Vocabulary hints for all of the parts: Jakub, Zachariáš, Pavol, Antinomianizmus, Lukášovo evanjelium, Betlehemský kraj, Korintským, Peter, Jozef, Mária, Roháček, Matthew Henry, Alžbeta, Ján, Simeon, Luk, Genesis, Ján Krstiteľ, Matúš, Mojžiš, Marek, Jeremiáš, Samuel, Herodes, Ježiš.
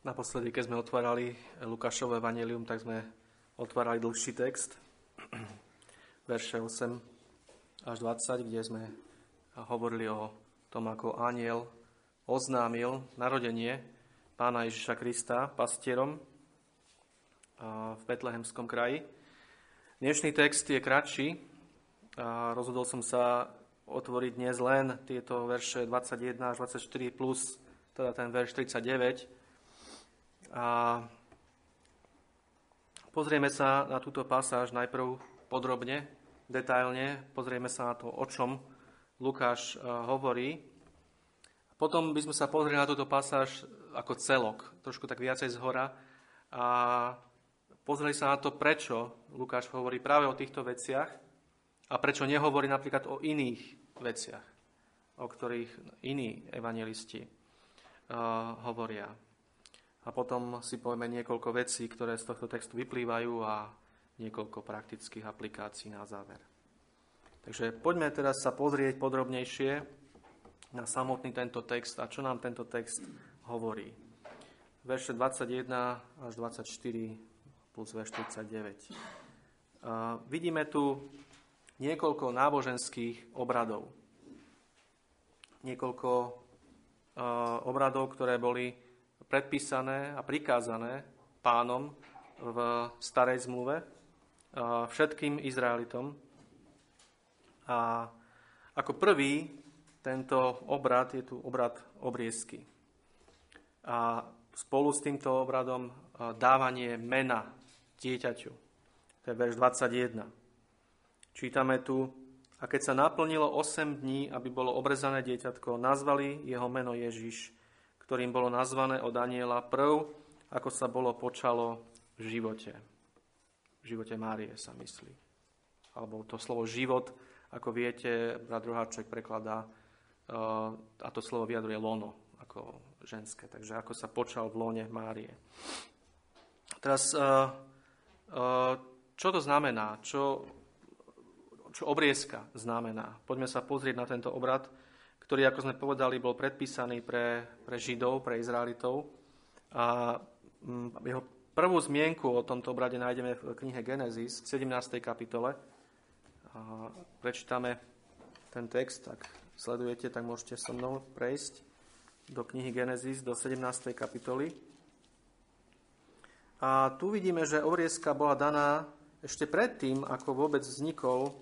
Naposledy, keď sme otvárali Lukášovo evanjelium, tak sme otvárali dlhší text, verše 8 až 20, kde sme hovorili o tom, ako anjel oznámil narodenie Pána Ježiša Krista pastierom v Betlehemskom kraji. Dnešný text je kratší. Rozhodol som sa otvoriť dnes len tieto verše 21 až 24 plus teda ten verš 39. A pozrieme sa na túto pasáž najprv podrobne, detailne. Pozrieme sa na to, o čom Lukáš hovorí. Potom by sme sa pozreli na túto pasáž ako celok, trošku tak viacej zhora. A pozreli sa na to, prečo Lukáš hovorí práve o týchto veciach a prečo nehovorí napríklad o iných veciach, o ktorých iní evanjelisti hovoria. A potom si povieme niekoľko vecí, ktoré z tohto textu vyplývajú a niekoľko praktických aplikácií na záver. Takže poďme teraz sa pozrieť podrobnejšie na samotný tento text a čo nám tento text hovorí. Verše 21 až 24 plus verš 39. Vidíme tu niekoľko náboženských obradov. Niekoľko obradov, ktoré boli predpísané a prikázané Pánom v starej zmluve všetkým Izraelitom. A ako prvý tento obrad je tu obrad obriezky. A spolu s týmto obradom dávanie mena dieťaťu. To je verš 21. Čítame tu, a keď sa naplnilo 8 dní, aby bolo obrezané dieťatko, nazvali jeho meno Ježiš, ktorým bolo nazvané od Daniela prv, ako sa bolo počalo v živote. V živote Márie sa myslí. Alebo to slovo život, ako viete, brat Roháček prekladá, a to slovo vyjadruje lono, ako ženské. Takže ako sa počal v lone Márie. Teraz, čo to znamená? Čo obriezka znamená? Poďme sa pozrieť na tento obrad, ktorý, ako sme povedali, bol predpísaný pre Židov, pre Izraelitov. A jeho prvú zmienku o tomto obrade nájdeme v knihe Genesis v 17. kapitole. A prečítame ten text, ak sledujete, tak môžete so mnou prejsť do knihy Genesis, do 17. kapitoly. A tu vidíme, že obriezka bola daná ešte predtým, ako vôbec vznikol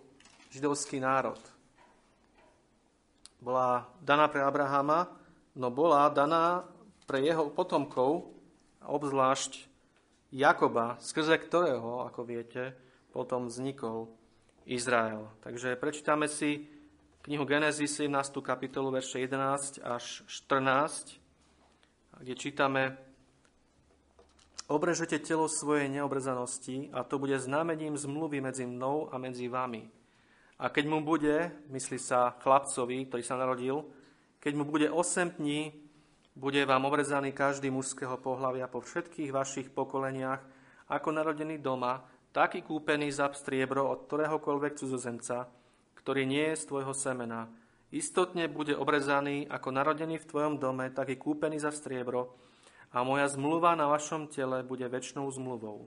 židovský národ. Bola daná pre Abrahama, no bola daná pre jeho potomkov, obzvlášť Jakoba, skrze ktorého, ako viete, potom vznikol Izrael. Takže prečítame si knihu Genesis 17. kapitolu, verše 11 až 14, kde čítame: Obrežete telo svojej neobrezanosti a to bude znamením zmluvy medzi mnou a medzi vami. A keď mu bude, myslí sa chlapcovi, ktorý sa narodil, keď mu bude 8 dní, bude vám obrezaný každý mužského pohlavia po všetkých vašich pokoleniach, ako narodený doma, taký kúpený za striebro od ktoréhokoľvek cudzozemca, ktorý nie je z tvojho semena. Istotne bude obrezaný, ako narodený v tvojom dome, taký kúpený za striebro, a moja zmluva na vašom tele bude večnou zmluvou.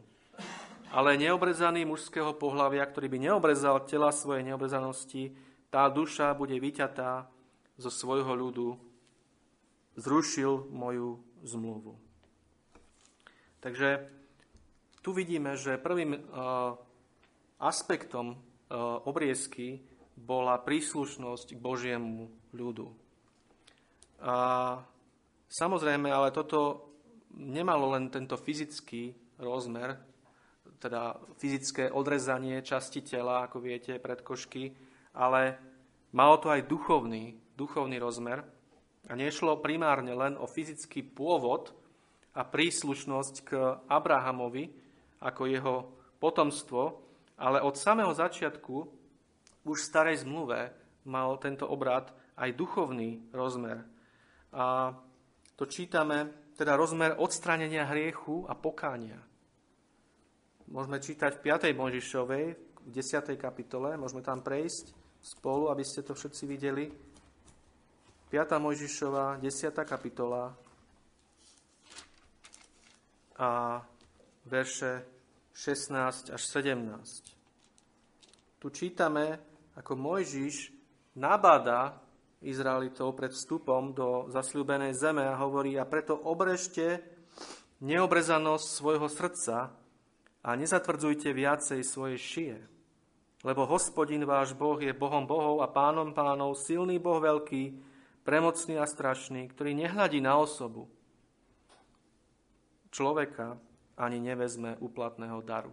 Ale neobrezaný mužského pohlavia, ktorý by neobrezal tela svojej neobrezanosti, tá duša bude vyťatá zo svojho ľudu. Zrušil moju zmluvu. Takže tu vidíme, že prvým aspektom obriezky bola príslušnosť k Božiemu ľudu. A samozrejme, ale toto nemalo len tento fyzický rozmer, teda fyzické odrezanie časti tela, ako viete, predkošky, ale malo to aj duchovný rozmer. A nešlo primárne len o fyzický pôvod a príslušnosť k Abrahamovi ako jeho potomstvo, ale od samého začiatku už v starej zmluve mal tento obrad aj duchovný rozmer. A to čítame, teda rozmer odstránenia hriechu a pokánia. Môžeme čítať v 5. Mojžišovej, v 10. kapitole, môžeme tam prejsť spolu, aby ste to všetci videli. 5. Mojžišova, 10. kapitola, a verše 16 až 17. Tu čítame, ako Mojžiš nabáda Izraelitov pred vstupom do zasľúbenej zeme a hovorí: a preto obrežte neobrezanosť svojho srdca a nezatvrdzujte viacej svoje šije. Lebo Hospodin váš Boh je Bohom bohov a Pánom pánov, silný Boh veľký, premocný a strašný, ktorý nehľadí na osobu človeka ani nevezme úplatného daru.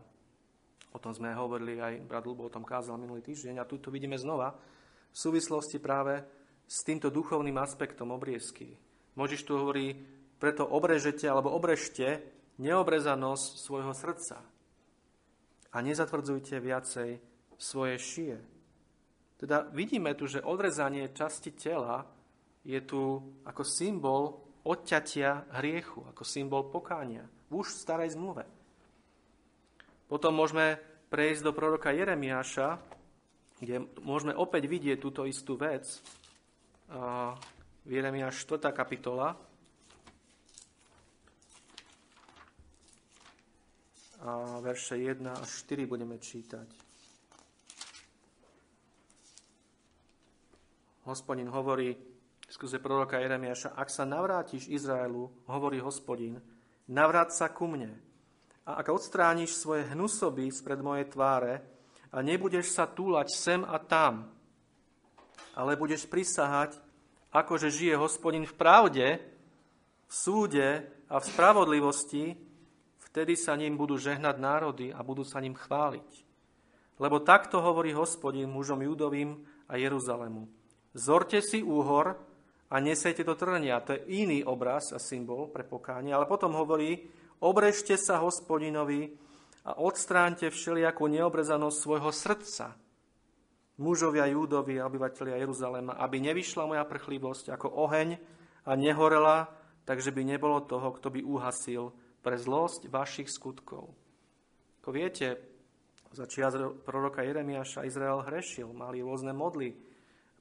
O tom sme hovorili, aj brat Ľubo o tom kázal minulý týždeň, a tu to vidíme znova v súvislosti práve s týmto duchovným aspektom obriezky. Mojžiš tu hovorí: preto obrežete alebo obrežte neobrezanosť svojho srdca a nezatvrdzujte viacej svoje šije. Teda vidíme tu, že odrezanie časti tela je tu ako symbol odťatia hriechu, ako symbol pokánia už v starej zmluve. Potom môžeme prejsť do proroka Jeremiáša, kde môžeme opäť vidieť túto istú vec. Jeremiáš 4. kapitola. A verše 1 až 4 budeme čítať. Hospodin hovorí skrze proroka Jeremiáša: ak sa navrátiš Izraelu, hovorí Hospodin, navráť sa ku mne. A ak odstrániš svoje hnusoby spred mojej tváre a nebudeš sa túlať sem a tam, ale budeš prisahať, akože žije Hospodin v pravde, v súde a v spravodlivosti, vtedy sa ním budú žehnať národy a budú sa ním chváliť. Lebo takto hovorí Hospodin mužom Júdovým a Jeruzalému: zorte si úhor a nesejte do trnia. To je iný obraz a symbol pre pokánie. Ale potom hovorí: obrežte sa Hospodinovi a odstráňte všelijakú neobrezanosť svojho srdca, mužovia Júdovi a obyvatelia Jeruzalema, aby nevyšla moja prchlivosť ako oheň a nehorela, takže by nebolo toho, kto by uhasil pre zlosť vašich skutkov. Ako viete, za čias proroka Jeremiáša Izrael hrešil, mali rôzne modly.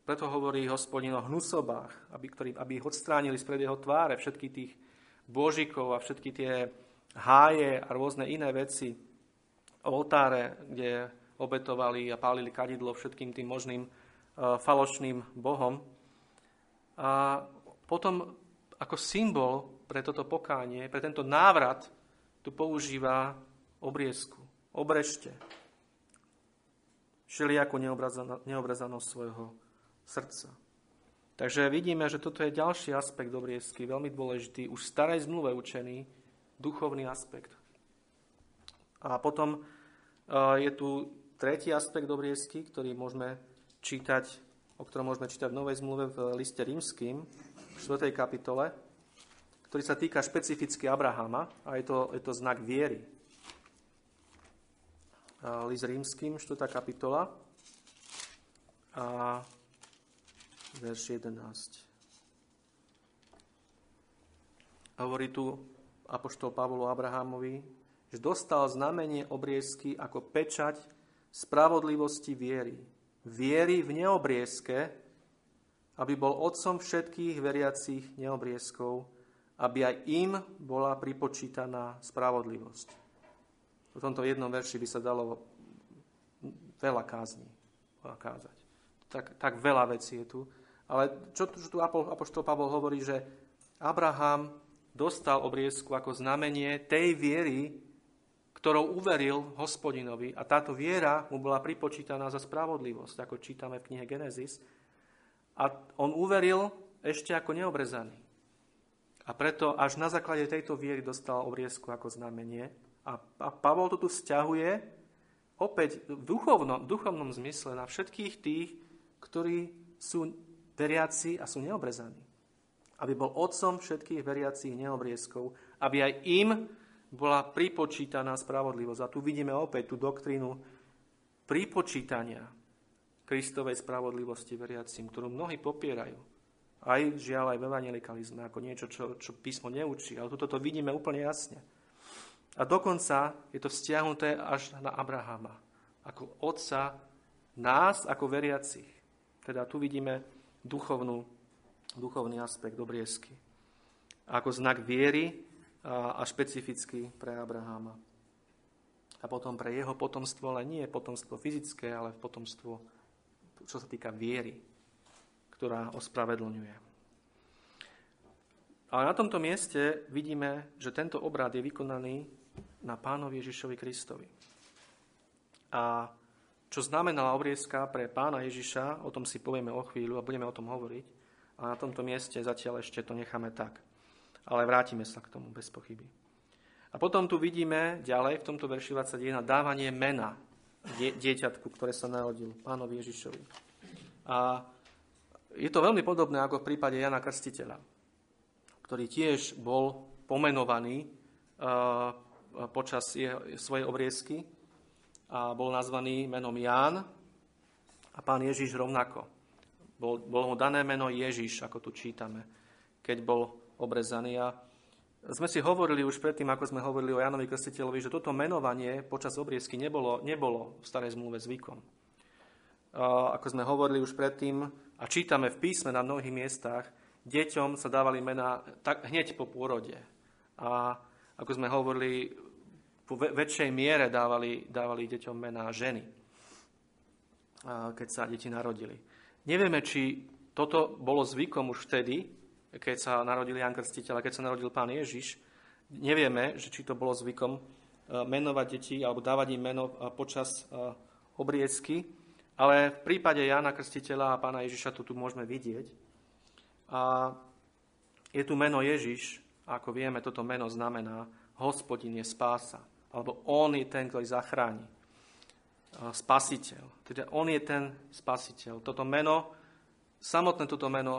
Preto hovorí Hospodin o hnusobách, aby ich odstránili spred jeho tváre, všetky tých božikov a všetky tie háje a rôzne iné veci, oltáre, kde obetovali a pálili kadidlo všetkým tým možným falošným bohom. A potom ako symbol pre toto pokánie, pre tento návrat, tu používa obriezku. Obrežte všelijakú neobrazanosť svojho srdca. Takže vidíme, že toto je ďalší aspekt obriezky, veľmi dôležitý, už v starej zmluve učený, duchovný aspekt. A potom je tu tretí aspekt obriezky, o ktorom môžeme čítať v Novej zmluve v liste rímskym, v 4. kapitole, ktorý sa týka špecificky Abrahama a je to znak viery. List rímskym, 4. kapitola a verš 11. Hovorí tu apoštol Pavol Abrahamovi, že dostal znamenie obriezky ako pečať spravodlivosti viery. Viery v neobriezke, aby bol otcom všetkých veriacich neobriezkov, aby aj im bola pripočítaná spravodlivosť. V tomto jednom verši by sa dalo veľa kázní kázať. Tak veľa vecí je tu. Ale čo tu apoštol Pavol hovorí, že Abraham dostal obriezku ako znamenie tej viery, ktorou uveril Hospodinovi. A táto viera mu bola pripočítaná za spravodlivosť, ako čítame v knihe Genesis. A on uveril ešte ako neobrezaný. A preto až na základe tejto viery dostal obriezku ako znamenie. A Pavol to tu vzťahuje opäť v duchovnom zmysle na všetkých tých, ktorí sú veriaci a sú neobrezaní. Aby bol otcom všetkých veriacich neobriezkov, aby aj im bola pripočítaná spravodlivosť. A tu vidíme opäť tú doktrínu pripočítania Kristovej spravodlivosti veriacim, ktorú mnohí popierajú. Aj žiaľ aj v evangelikalizme, ako niečo, čo písmo neučí. Ale toto vidíme úplne jasne. A dokonca je to vzťahnuté až na Abrahama, ako otca nás, ako veriacich. Teda tu vidíme duchovný aspekt obriezky. Ako znak viery a špecificky pre Abraháma. A potom pre jeho potomstvo, ale nie potomstvo fyzické, ale potomstvo, čo sa týka viery, ktorá ospravedlňuje. Ale na tomto mieste vidíme, že tento obrad je vykonaný na Pánovi Ježišovi Kristovi. A čo znamenala obriezka pre Pána Ježiša, o tom si povieme o chvíľu a budeme o tom hovoriť. A na tomto mieste zatiaľ ešte to necháme tak. Ale vrátime sa k tomu bez pochyby. A potom tu vidíme ďalej v tomto verši 21 dávanie mena dieťatku, ktoré sa narodil, Pánovi Ježišovi. A je to veľmi podobné ako v prípade Jána Krstiteľa, ktorý tiež bol pomenovaný počas svojej obriezky a bol nazvaný menom Ján a Pán Ježiš rovnako. Bolo mu dané meno Ježiš, ako tu čítame, keď bol obrezaný. A sme si hovorili už predtým, ako sme hovorili o Jánovi Krstiteľovi, že toto menovanie počas obriezky nebolo v starej zmluve zvykom. Ako sme hovorili už predtým a čítame v písme na mnohých miestach, deťom sa dávali mená hneď po pôrode. A ako sme hovorili, po väčšej miere dávali deťom mená ženy, keď sa deti narodili. Nevieme, či toto bolo zvykom už vtedy, keď sa narodil Ján Krstiteľ a keď sa narodil Pán Ježiš. Nevieme, že či to bolo zvykom menovať deti alebo dávať im meno počas obriezky. Ale v prípade Jána Krstiteľa a Pána Ježiša to tu môžeme vidieť. A je tu meno Ježiš, ako vieme, toto meno znamená Hospodin je spása, alebo on je ten, ktorý zachráni. Spasiteľ. Teda on je ten spasiteľ. Samotné toto meno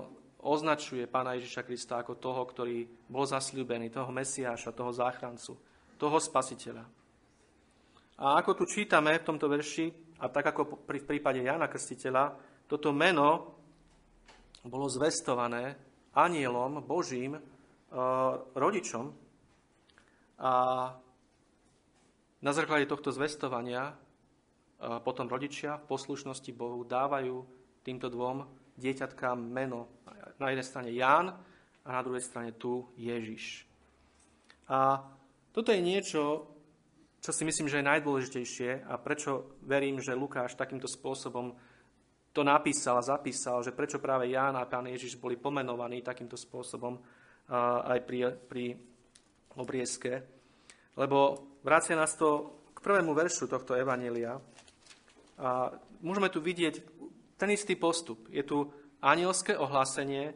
označuje Pána Ježiša Krista ako toho, ktorý bol zasľúbený, toho Mesiáša, toho záchrancu, toho spasiteľa. A ako tu čítame v tomto verši, a tak ako v prípade Jána Krstiteľa, toto meno bolo zvestované anjelom Božím rodičom a na základe tohto zvestovania potom rodičia v poslušnosti Bohu dávajú týmto dvom dieťatkám meno. Na jednej strane Ján a na druhej strane tu Ježiš. A toto je niečo, čo si myslím, že je najdôležitejšie a prečo verím, že Lukáš takýmto spôsobom to napísal a zapísal, že prečo práve Ján a Pán Ježiš boli pomenovaní takýmto spôsobom aj pri obriezke. Lebo vracia nás to k prvému veršu tohto evanjelia. A môžeme tu vidieť ten istý postup. Je tu anjelské ohlásenie,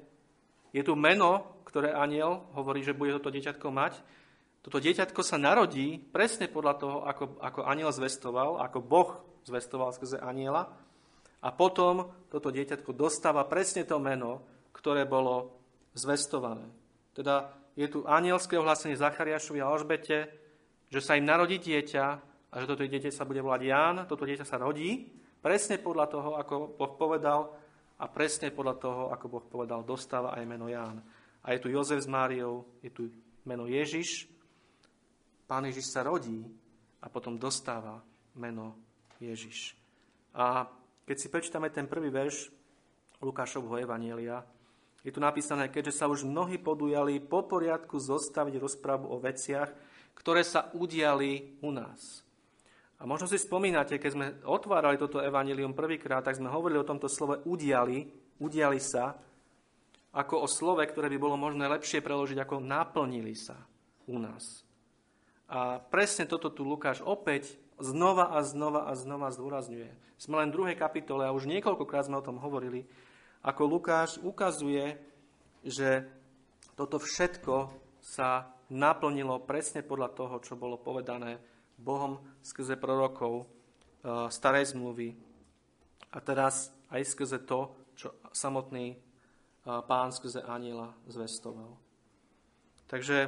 je tu meno, ktoré anjel hovorí, že bude toto dieťatko mať. Toto dieťatko sa narodí presne podľa toho, ako anjel zvestoval, ako Boh zvestoval skrze anjela. A potom toto dieťatko dostáva presne to meno, ktoré bolo zvestované. Teda je tu anjelské ohlásenie Zachariášovi a Alžbete, že sa im narodí dieťa a že toto dieťa sa bude volať Ján. Toto dieťa sa rodí presne podľa toho, ako Boh povedal a presne podľa toho, ako Boh povedal, dostáva aj meno Ján. A je tu Jozef s Máriou, je tu meno Ježiš. Pán Ježiš sa rodí a potom dostáva meno Ježiš. A keď si prečítame ten prvý verš Lukášovho evanjelia, je tu napísané, keďže sa už mnohí podujali po poriadku zostaviť rozpravu o veciach, ktoré sa udiali u nás. A možno si spomínate, keď sme otvárali toto evanjelium prvýkrát, tak sme hovorili o tomto slove udiali sa, ako o slove, ktoré by bolo možné lepšie preložiť, ako naplnili sa u nás. A presne toto tu Lukáš opäť znova a znova zdôrazňuje. Sme len v druhej kapitole a už niekoľkokrát sme o tom hovorili, ako Lukáš ukazuje, že toto všetko sa naplnilo presne podľa toho, čo bolo povedané Bohom skrze prorokov starej zmluvy a teraz aj skrze to, čo samotný Pán skrze anjela zvestoval. Takže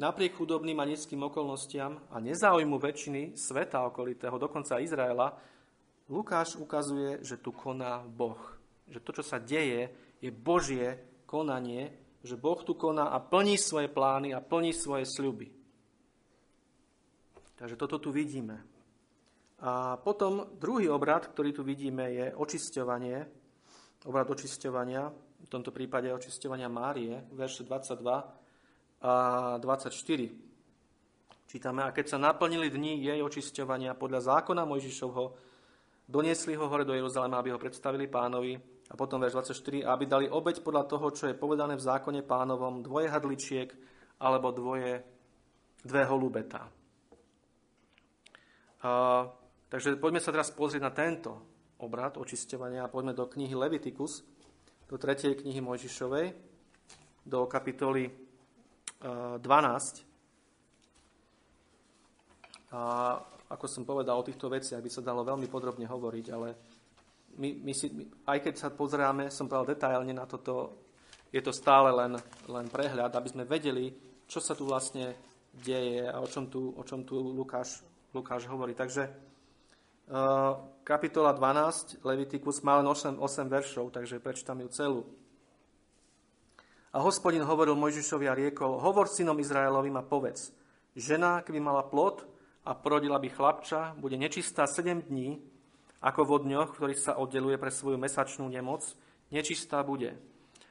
napriek chudobným a nízkym okolnostiam a nezáujmu väčšiny sveta okolitého, dokonca Izraela, Lukáš ukazuje, že tu koná Boh. Že to, čo sa deje, je Božie konanie, že Boh tu koná a plní svoje plány a plní svoje sľuby. Takže toto tu vidíme. A potom druhý obrad, ktorý tu vidíme, je očisťovanie. Obrad očisťovania, v tomto prípade očisťovania Márie, verš 22. a 24. Čítame, a keď sa naplnili dni jej očisťovania podľa zákona Mojžišovho, doniesli ho hore do Jeruzalema, aby ho predstavili pánovi. A potom verš 24, aby dali obeť podľa toho, čo je povedané v zákone pánovom, dvoje hadličiek alebo dve holubetá. Takže poďme sa teraz pozrieť na tento obrad očisťovania a poďme do knihy Levitikus, do 3. knihy Mojžišovej, do kapitoly 12. A ako som povedal, o týchto veciach by sa dalo veľmi podrobne hovoriť, ale my aj keď sa pozrieme, som povedal detailne na toto, je to stále len prehľad, aby sme vedeli, čo sa tu vlastne deje a o čom tu Lukáš hovorí. Takže kapitola 12, Levitikus, má len 8 veršov, takže prečítam ju celú. A Hospodin hovoril Mojžišovi a riekol, hovor synom Izraelovým a povedz, žena, keby mala plod a porodila by chlapča, bude nečistá 7 dní, ako vo dňoch, v ktorých sa oddeluje pre svoju mesačnú nemoc, nečistá bude.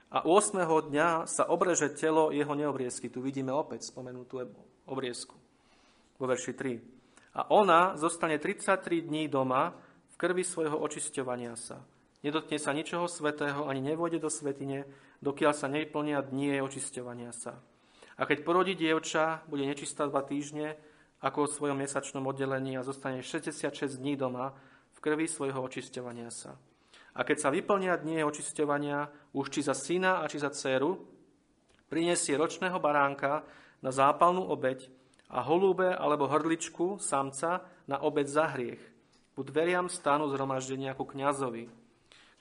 A 8. dňa sa obreže telo jeho neobriezky. Tu vidíme opäť spomenutú obriezku vo verši 3. A ona zostane 33 dní doma v krvi svojho očisťovania sa. Nedotkne sa ničoho svätého, ani nevôjde do svätyne, dokiaľ sa neplnia dni jej očisťovania sa. A keď porodí dievča, bude nečistá 2 týždne, ako v svojom mesačnom oddelení a zostane 66 dní doma v krvi svojho očisťovania sa. A keď sa vyplnia dnie očisťovania, už či za syna a či za dceru, prinesie ročného baránka na zápalnú obeť a holúbe alebo hrdličku samca na obeť za hriech. Ku dveriam stánu zhromaždenia ku kňazovi,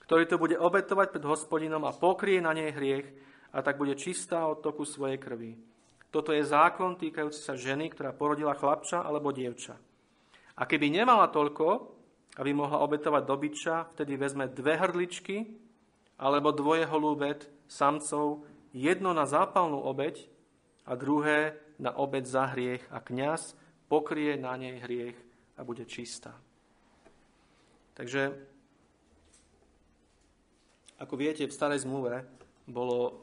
ktorý to bude obetovať pred Hospodinom a pokrie na nej hriech a tak bude čistá od toku svojej krvi. Toto je zákon týkajúci sa ženy, ktorá porodila chlapča alebo dievča. A keby nemala toľko, aby mohla obetovať dobytča, vtedy vezme 2 hrdličky alebo 2 holúbet samcov, jedno na zápalnú obeť a druhé na obeť za hriech a kňaz pokrie na nej hriech a bude čistá. Takže, ako viete, v starej zmluve bolo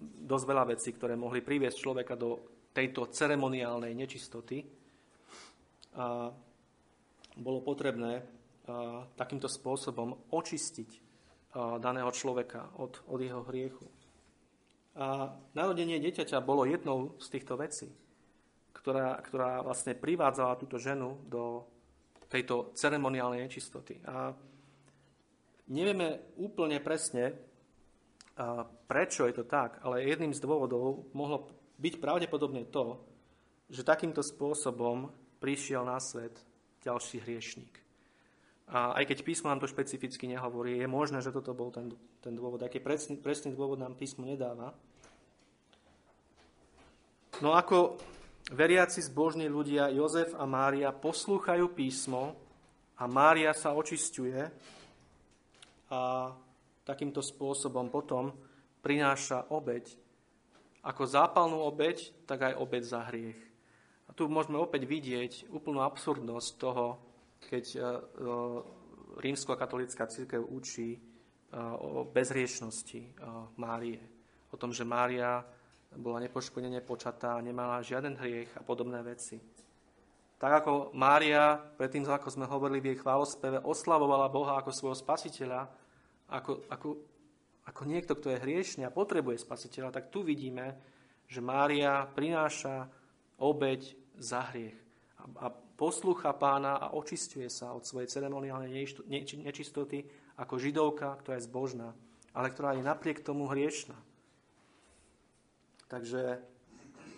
dosť veľa vecí, ktoré mohli priviesť človeka do tejto ceremoniálnej nečistoty a bolo potrebné takýmto spôsobom očistiť daného človeka od jeho hriechu. A narodenie dieťaťa bolo jednou z týchto vecí, ktorá vlastne privádzala túto ženu do tejto ceremoniálnej nečistoty. A nevieme úplne presne, prečo je to tak, ale jedným z dôvodov mohlo byť pravdepodobne to, že takýmto spôsobom prišiel na svet ďalší hriešník. A aj keď písmo nám to špecificky nehovorí, je možné, že toto bol ten dôvod, aj keď presný dôvod nám písmo nedáva. No ako veriaci zbožní ľudia Jozef a Mária poslúchajú písmo a Mária sa očisťuje a takýmto spôsobom potom prináša obeť. Ako zápalnú obeť, tak aj obeť za hriech. A tu môžeme opäť vidieť úplnú absurdnosť toho, keď rímskokatolícka cirkev učí o bezhriešnosti Márie. O tom, že Mária bola nepoškodene počatá, nemala žiaden hriech a podobné veci. Tak ako Mária, predtým ako sme hovorili v jej chválospeve, oslavovala Boha ako svojho spasiteľa, ako niekto, kto je hriešný a potrebuje spasiteľa, tak tu vidíme, že Mária prináša obeť za hriech a poslúcha pána a očisťuje sa od svojej ceremoniálnej nečistoty ako židovka, ktorá je zbožná, ale ktorá je napriek tomu hriešna. Takže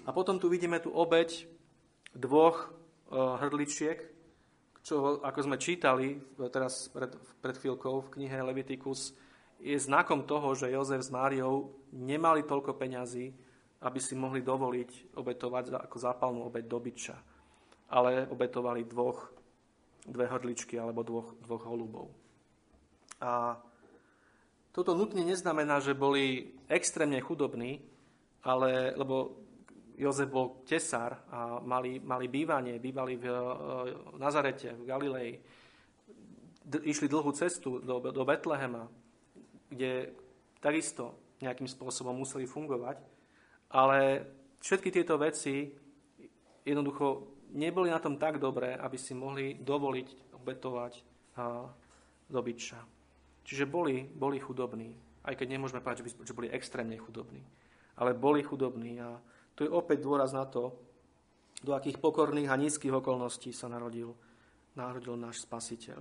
a potom tu vidíme tú obeť 2 hrdličiek, čo, ako sme čítali teraz pred chvíľkou v knihe Levitikus, je znakom toho, že Jozef s Máriou nemali toľko peňazí, aby si mohli dovoliť obetovať ako zápalnú obeť dobytča. Ale obetovali 2 hrdličky alebo 2 holubov. A toto nutne neznamená, že boli extrémne chudobní, ale, lebo Jozef bol tesár a mali bývanie, bývali v Nazarete, v Galilei. Išli dlhú cestu do Betlehema, kde takisto nejakým spôsobom museli fungovať. Ale Všetky tieto veci jednoducho neboli na tom tak dobré, aby si mohli dovoliť obetovať dobytča. Čiže boli chudobní, aj keď nemôžeme povedať, že boli extrémne chudobní. Ale boli chudobní a tu je opäť dôraz na to, do akých pokorných a nízkych okolností sa narodil náš Spasiteľ.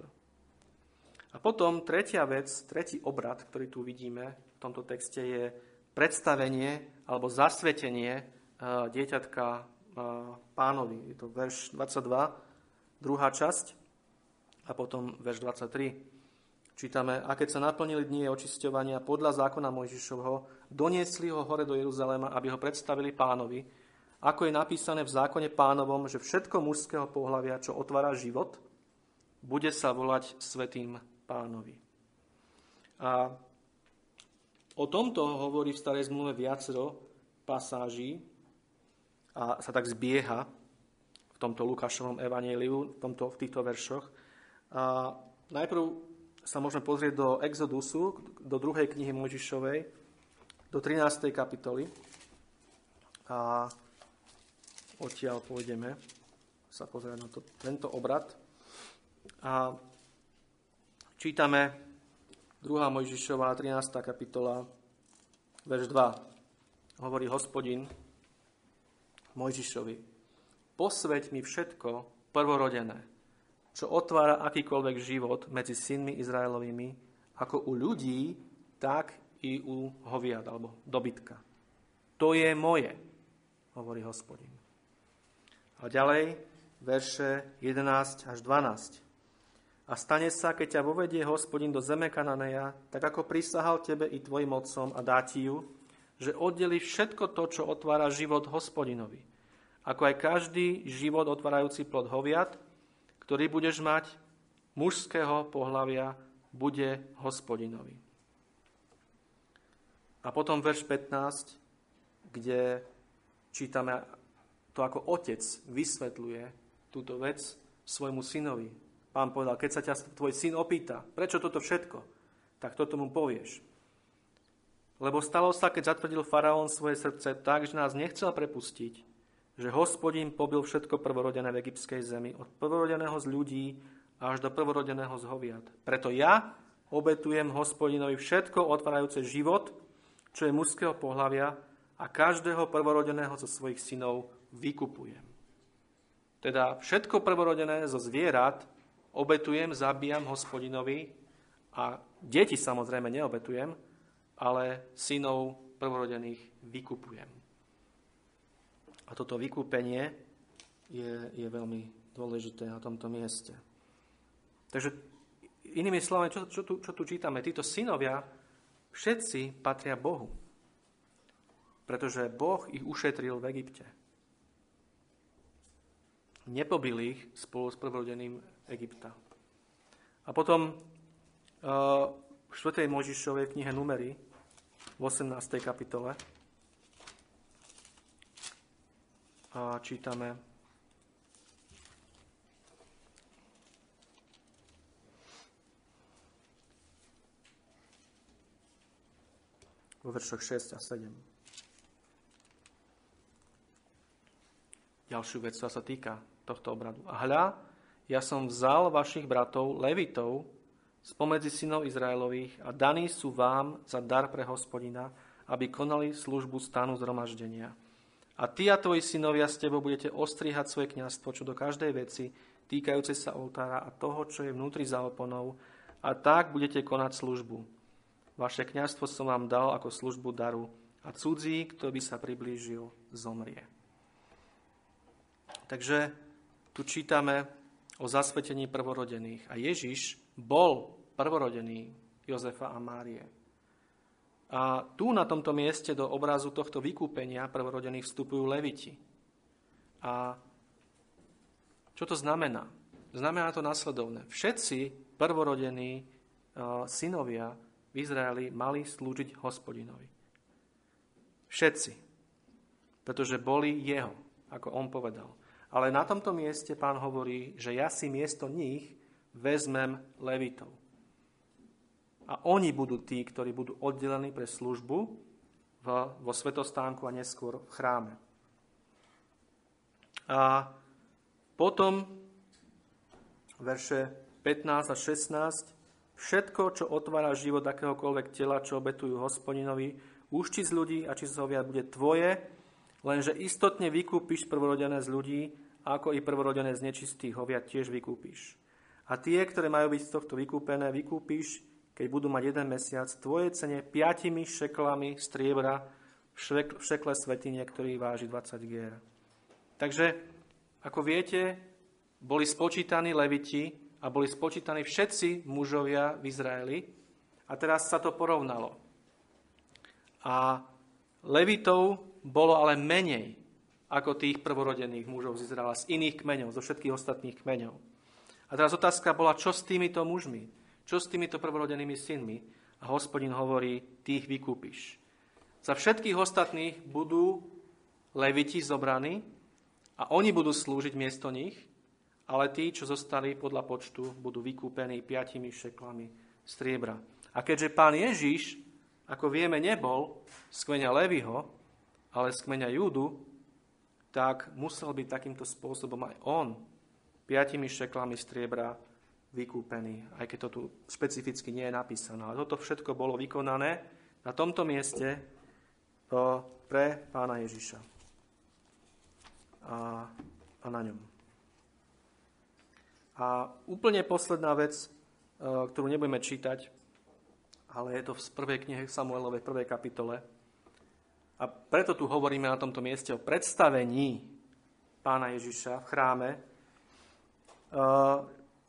A potom tretia vec, tretí obrad, ktorý tu vidíme v tomto texte, je predstavenie alebo zasvetenie dieťatka Pánovi. Je to verš 22, druhá časť a potom verš 23. Čítame, a keď sa naplnili dni očisťovania podľa zákona Mojžišovho, doniesli ho hore do Jeruzalema, aby ho predstavili Pánovi, ako je napísané v zákone Pánovom, že všetko mužského pohlavia, čo otvára život, bude sa volať svätým Pánovi. A o tomto hovorí v Starej zmluve viacero pasáží a sa tak zbieha v tomto Lukášovom evanjeliu, v týchto veršoch. A najprv sa môžeme pozrieť do Exodusu, do 2. knihy Mojžišovej, do 13. kapitoly. A odtiaľ pôjdeme sa pozrieť na tento obrad. A čítame 2. Mojžišova, 13. kapitola, verš 2. Hovorí Hospodin Mojžišovi: Posveť mi všetko prvorodené, čo otvára akýkoľvek život medzi synmi Izraelovými, ako u ľudí, tak i u hoviad, alebo dobytka. To je moje, hovorí Hospodin. A ďalej, verše 11 až 12. A stane sa, keď ťa vovedie Hospodin do zeme Kananeja, tak ako prisahal tebe i tvojim otcom a dá ti ju, že oddeli všetko to, čo otvára život Hospodinovi, ako aj každý život otvárajúci plod hoviad, ktorý budeš mať, mužského pohlavia, bude Hospodinovi. A potom verš 15, kde čítame to, ako otec vysvetľuje túto vec svojmu synovi. Pán povedal, keď sa ťa tvoj syn opýta, prečo toto všetko, tak toto mu povieš. Lebo stalo sa, keď zatvrdil faraón svoje srdce tak, že nás nechcel prepustiť, že Hospodin pobil všetko prvorodené v egyptskej zemi, od prvorodeného z ľudí až do prvorodeného z hoviad. Preto ja obetujem Hospodinovi všetko otvárajúce život, čo je mužského pohlavia, a každého prvorodeného zo svojich synov vykupujem. Teda všetko prvorodené zo zvierat obetujem, zabíjam Hospodinovi, a deti samozrejme neobetujem, ale synov prvorodených vykupujem. A toto vykúpenie je veľmi dôležité na tomto mieste. Takže inými slovami, čo tu čítame? Títo synovia všetci patria Bohu, pretože Boh ich ušetril v Egypte. Nepobil ich spolu s prvorodeným Egypta. A potom v 4. Mojžišovej knihe Númery v 18. kapitole a čítame vo veršoch 6 a 7. Ďalšiu vec, ktorá sa týka tohto obradu. A hľa, ja som vzal vašich bratov Levitov spomedzi synov Izraelových a daní sú vám za dar pre Hospodina, aby konali službu stánu zhromaždenia. A ty a tvoji synovia s tebou budete ostrihať svoje kňazstvo, čo do každej veci, týkajúce sa oltára a toho, čo je vnútri záoponov, a tak budete konať službu. Vaše kňazstvo som vám dal ako službu daru a cudzí, kto by sa priblížil, zomrie. Takže tu čítame o zasvetení prvorodených. A Ježiš bol prvorodený Jozefa a Márie. A tu na tomto mieste do obrazu tohto vykúpenia prvorodených vstupujú Leviti. A čo to znamená? Znamená to nasledovné. Všetci prvorodení synovia v Izraeli mali slúžiť Hospodinovi. Všetci. Pretože boli jeho, ako on povedal. Ale na tomto mieste Pán hovorí, že ja si miesto nich vezmem Levitov. A oni budú tí, ktorí budú oddelení pre službu vo svätostánku a neskôr v chráme. A potom verše 15 a 16. Všetko, čo otvára život akéhokoľvek tela, čo obetujú Hospodinovi, už či z ľudí a či z hoviat, bude tvoje, lenže istotne vykúpiš prvorodené z ľudí, ako i prvorodené z nečistých hoviat tiež vykúpiš. A tie, ktoré majú byť z tohto vykúpené, vykúpiš, keď budú mať 1 mesiac, tvojej cene 5 šeklami striebra v šekle svätyne, ktorý váži 20 gier. Takže, ako viete, boli spočítaní leviti a boli spočítaní všetci mužovia v Izraeli a teraz sa to porovnalo. A levitov bolo ale menej ako tých prvorodených mužov z Izraela, z iných kmeňov, zo všetkých ostatných kmeňov. A teraz otázka bola, čo s týmito mužmi? Čo s týmito prvorodenými synmi? A Hospodin hovorí, tých vykúpiš. Za všetkých ostatných budú leviti zobraní a oni budú slúžiť miesto nich, ale tí, čo zostali podľa počtu, budú vykúpení 5 šeklami striebra. A keďže pán Ježiš, ako vieme, nebol z kmeňa Leviho, ale z kmeňa Júdu, tak musel byť takýmto spôsobom aj on 5 šeklami striebra vykúpený, aj keď to tu špecificky nie je napísané. Ale toto všetko bolo vykonané na tomto mieste pre pána Ježiša a na ňom. A úplne posledná vec, ktorú nebudeme čítať, ale je to v prvej knihe Samuelovej, v 1. kapitole. A preto tu hovoríme na tomto mieste o predstavení pána Ježiša v chráme.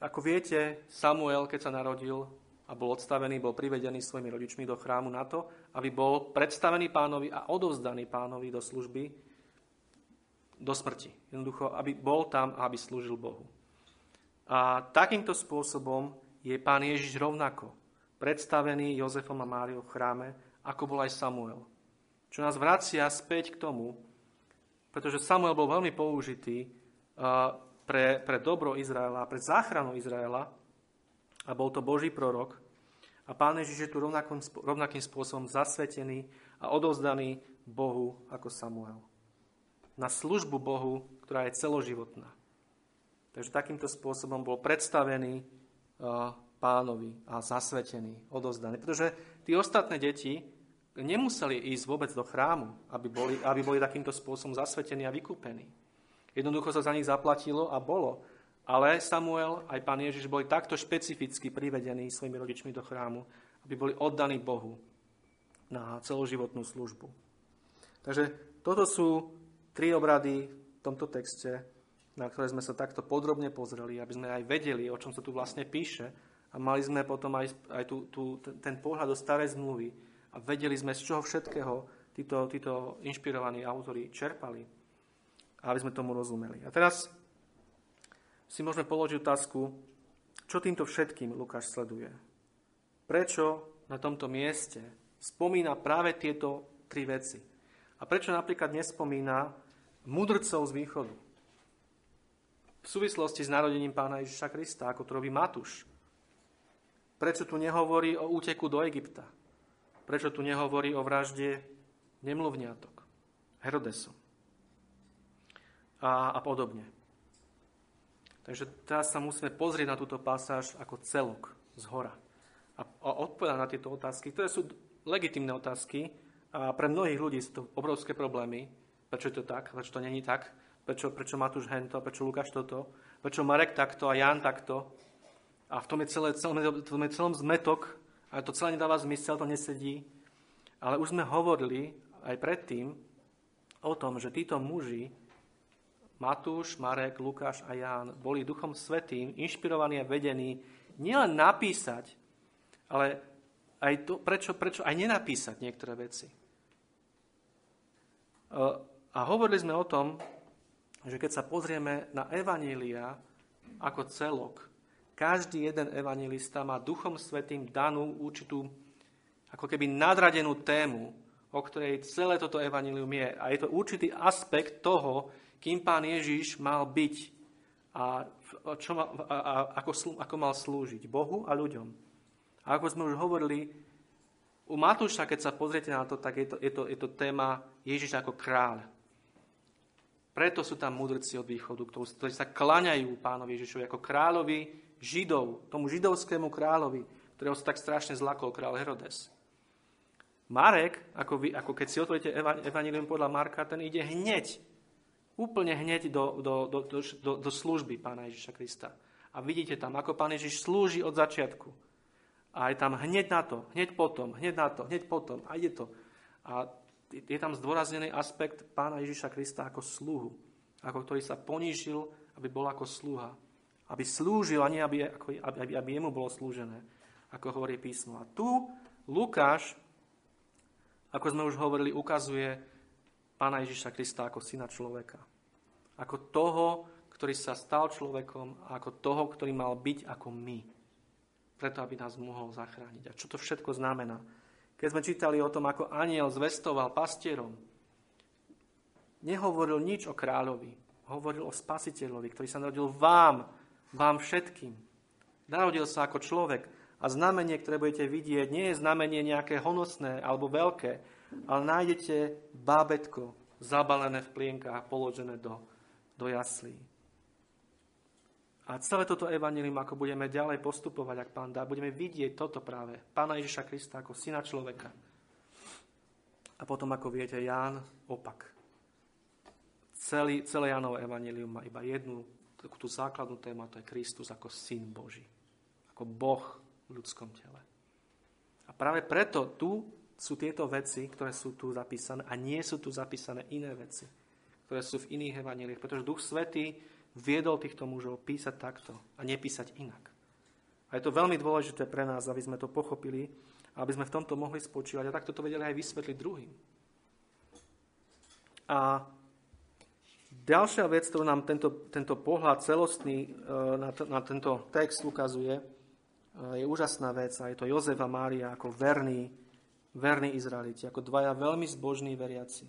Ako viete, Samuel, keď sa narodil a bol odstavený, bol privedený svojimi rodičmi do chrámu na to, aby bol predstavený pánovi a odovzdaný pánovi do služby, do smrti. Jednoducho, aby bol tam a aby slúžil Bohu. A takýmto spôsobom je pán Ježiš rovnako predstavený Jozefom a Máriou v chráme, ako bol aj Samuel. Čo nás vracia späť k tomu, pretože Samuel bol veľmi použitý pre dobro Izraela, pre záchranu Izraela a bol to Boží prorok. A Pán Ježiš je tu rovnakým spôsobom zasvetený a odovzdaný Bohu ako Samuel. Na službu Bohu, ktorá je celoživotná. Takže takýmto spôsobom bol predstavený pánovi a zasvetený, odovzdaný. Pretože tí ostatné deti nemuseli ísť vôbec do chrámu, aby boli takýmto spôsobom zasvetení a vykúpení. Jednoducho sa za nich zaplatilo a bolo. Ale Samuel aj pán Ježiš boli takto špecificky privedení svojimi rodičmi do chrámu, aby boli oddaní Bohu na celoživotnú službu. Takže toto sú 3 obrady v tomto texte, na ktoré sme sa takto podrobne pozreli, aby sme aj vedeli, o čom sa tu vlastne píše. A mali sme potom aj ten pohľad do starej zmluvy. A vedeli sme, z čoho všetkého títo inšpirovaní autori čerpali. Aby sme tomu rozumeli. A teraz si môžeme položiť otázku, čo týmto všetkým Lukáš sleduje. Prečo na tomto mieste spomína práve tieto 3 veci? A prečo napríklad nespomína mudrcov z východu? V súvislosti s narodením pána Ježiša Krista, ako to robí Matúš. Prečo tu nehovorí o úteku do Egypta? Prečo tu nehovorí o vražde nemluvňatok Herodesom? A podobne. Takže teraz sa musíme pozrieť na túto pasáž ako celok zhora a odpovedať na tieto otázky, ktoré sú legitímne otázky a pre mnohých ľudí sú to obrovské problémy. Prečo je to tak? Prečo to není tak? Prečo Matúš hento? Prečo Lukáš toto? Prečo Marek takto a Ján takto? A v tom je celom zmetok a to celé nedáva zmysel, to nesedí. Ale už sme hovorili aj predtým o tom, že títo muži Matúš, Marek, Lukáš a Ján boli Duchom Svätým inšpirovaní a vedení nielen napísať, ale aj to, prečo aj nenapísať niektoré veci. A hovorili sme o tom, že keď sa pozrieme na evanjelia ako celok, každý jeden evanjelista má Duchom Svätým danú určitú, ako keby nadradenú tému, o ktorej celé toto evanjelium je. A je to určitý aspekt toho, kým pán Ježiš mal byť a ako mal slúžiť Bohu a ľuďom. A ako sme už hovorili, u Matúša, keď sa pozriete na to, tak je to téma Ježiš ako kráľ. Preto sú tam mudrci od východu, ktorí sa klaňajú pánovi Ježišovi ako kráľovi Židov, tomu židovskému kráľovi, ktorého sa tak strašne zlakol kráľ Herodes. Marek, ako keď si otvoríte evanjelium podľa Marka, ten ide hneď, úplne hneď do služby pána Ježiša Krista. A vidíte tam, ako pán Ježiš slúži od začiatku. A je tam hneď na to, hneď potom, hneď na to, hneď potom. A ide to. A je tam zdôraznený aspekt pána Ježiša Krista ako sluhu. Ako ktorý sa ponížil, aby bol ako sluha. Aby slúžil, a nie aby jemu bolo slúžené. Ako hovorí písmo. A tu Lukáš, ako sme už hovorili, ukazuje pána Ježiša Krista ako syna človeka. Ako toho, ktorý sa stal človekom, a ako toho, ktorý mal byť ako my. Preto, aby nás mohol zachrániť. A čo to všetko znamená? Keď sme čítali o tom, ako anjel zvestoval pastierom, nehovoril nič o kráľovi, hovoril o spasiteľovi, ktorý sa narodil vám všetkým. Narodil sa ako človek a znamenie, ktoré budete vidieť, nie je znamenie nejaké honosné alebo veľké, ale nájdete bábätko zabalené v plienkach a položené do jaslí. A celé toto evanjelium, ako budeme ďalej postupovať, ak pán dá, budeme vidieť toto práve. Pána Ježiša Krista ako syna človeka. A potom, ako viete, Ján opak. Celé Jánovo evanjelium má iba jednu tú základnú tému, to je Kristus ako syn Boží. Ako Boh v ľudskom tele. A práve preto tu sú tieto veci, ktoré sú tu zapísané a nie sú tu zapísané iné veci, ktoré sú v iných evanjeliách. Pretože Duch Svätý viedol týchto mužov písať takto a nepísať inak. A je to veľmi dôležité pre nás, aby sme to pochopili, aby sme v tomto mohli spočívať a takto to vedeli aj vysvetliť druhým. A ďalšia vec, ktorú nám tento pohľad celostný na tento text ukazuje, je úžasná vec a je to Jozef a Mária ako verní Izraeliti, ako dvaja veľmi zbožní veriaci.